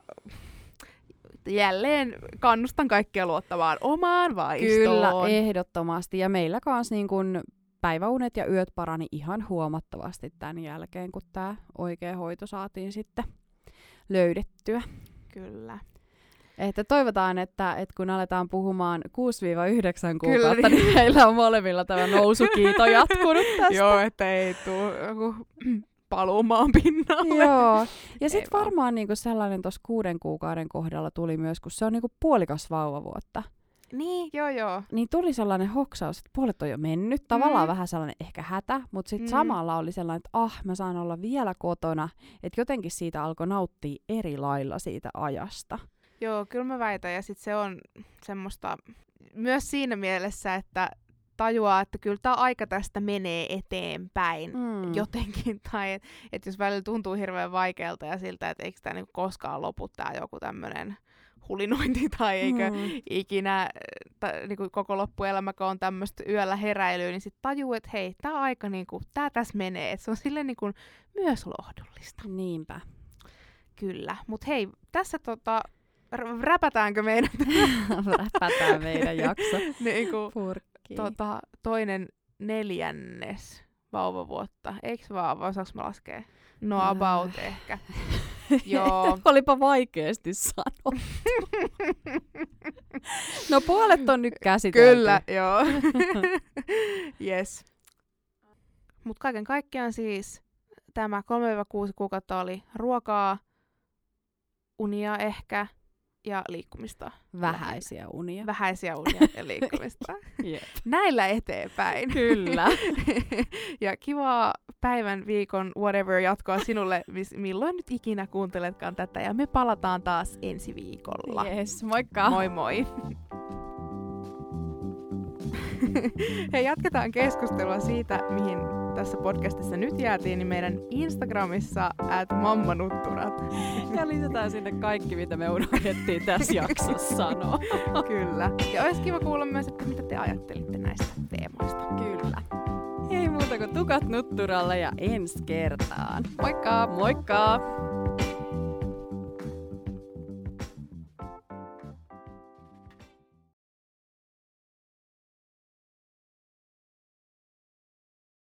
jälleen kannustan kaikkia luottamaan omaan vaistoon. Kyllä, ehdottomasti. Ja meillä kanssa niin kun päiväunet ja yöt parani ihan huomattavasti tämän jälkeen, kun tämä oikea hoito saatiin sitten löydettyä. Kyllä. Että toivotaan, että, että kun aletaan puhumaan kuusi yhdeksän kuukautta, niin. niin meillä on molemmilla tämä nousukiito jatkunut tästä. Joo, että ei tule joku paluumaan pinnalle. Joo, ja sitten varmaan niinku sellainen tuossa kuuden kuukauden kohdalla tuli myös, kun se on niinku puolikas vauvavuotta. Niin, joo joo. Niin tuli sellainen hoksaus, että puolet on jo mennyt. Tavallaan mm. vähän sellainen ehkä hätä, mutta sitten mm. samalla oli sellainen, että ah, mä saan olla vielä kotona. Että jotenkin siitä alkoi nauttia eri lailla siitä ajasta. Joo, kyllä mä väitän. Ja sit se on semmoista myös siinä mielessä, että tajuaa, että kyllä tämä aika tästä menee eteenpäin mm. jotenkin. Tai että et jos välillä tuntuu hirveän vaikealta ja siltä, että eikö tämä niinku koskaan lopu tämä joku tämmöinen hulinointi tai eikö mm. ikinä tai, niinku koko loppuelämä, kun on tämmöistä yöllä heräilyä, niin sitten tajuu, että hei, tämä aika, niinku, tämä tässä menee. Et se on silleen niinku myös lohdullista. Niinpä. Kyllä. Mutta hei, tässä tota... R- räpätäänkö meidän? Räpätään meidän jakso. Niin kuin tota, toinen neljännes vauvavuotta. Eiks vaan, vai osaanko mä laskea? No about äh. ehkä. Joo. Olipa vaikeasti sanottu. No puolet on nyt käsitelty. Kyllä, joo. Yes. Mut kaiken kaikkiaan siis tämä kolme kuusi kuukautta oli ruokaa, unia ehkä. Ja liikkumista. Vähäisiä unia. Vähäisiä unia ja liikkumista. Yep. Näillä eteenpäin. Kyllä. Ja kivaa päivän, viikon, whatever jatkoa sinulle, milloin nyt ikinä kuunteletkaan tätä. Ja me palataan taas ensi viikolla. Yes, moikka. Moi moi. Hei, jatketaan keskustelua siitä, mihin tässä podcastissa nyt jäätiin, niin meidän Instagramissa at mammanutturat. Ja lisätään sinne kaikki, mitä me unohdettiin tässä jaksossa sanoa. Kyllä. Ja olisi kiva kuulla myös, että mitä te ajattelitte näistä teemoista. Kyllä. Ei muuta kuin tukat nutturalle ja ensi kertaan. Moikka! Moikka!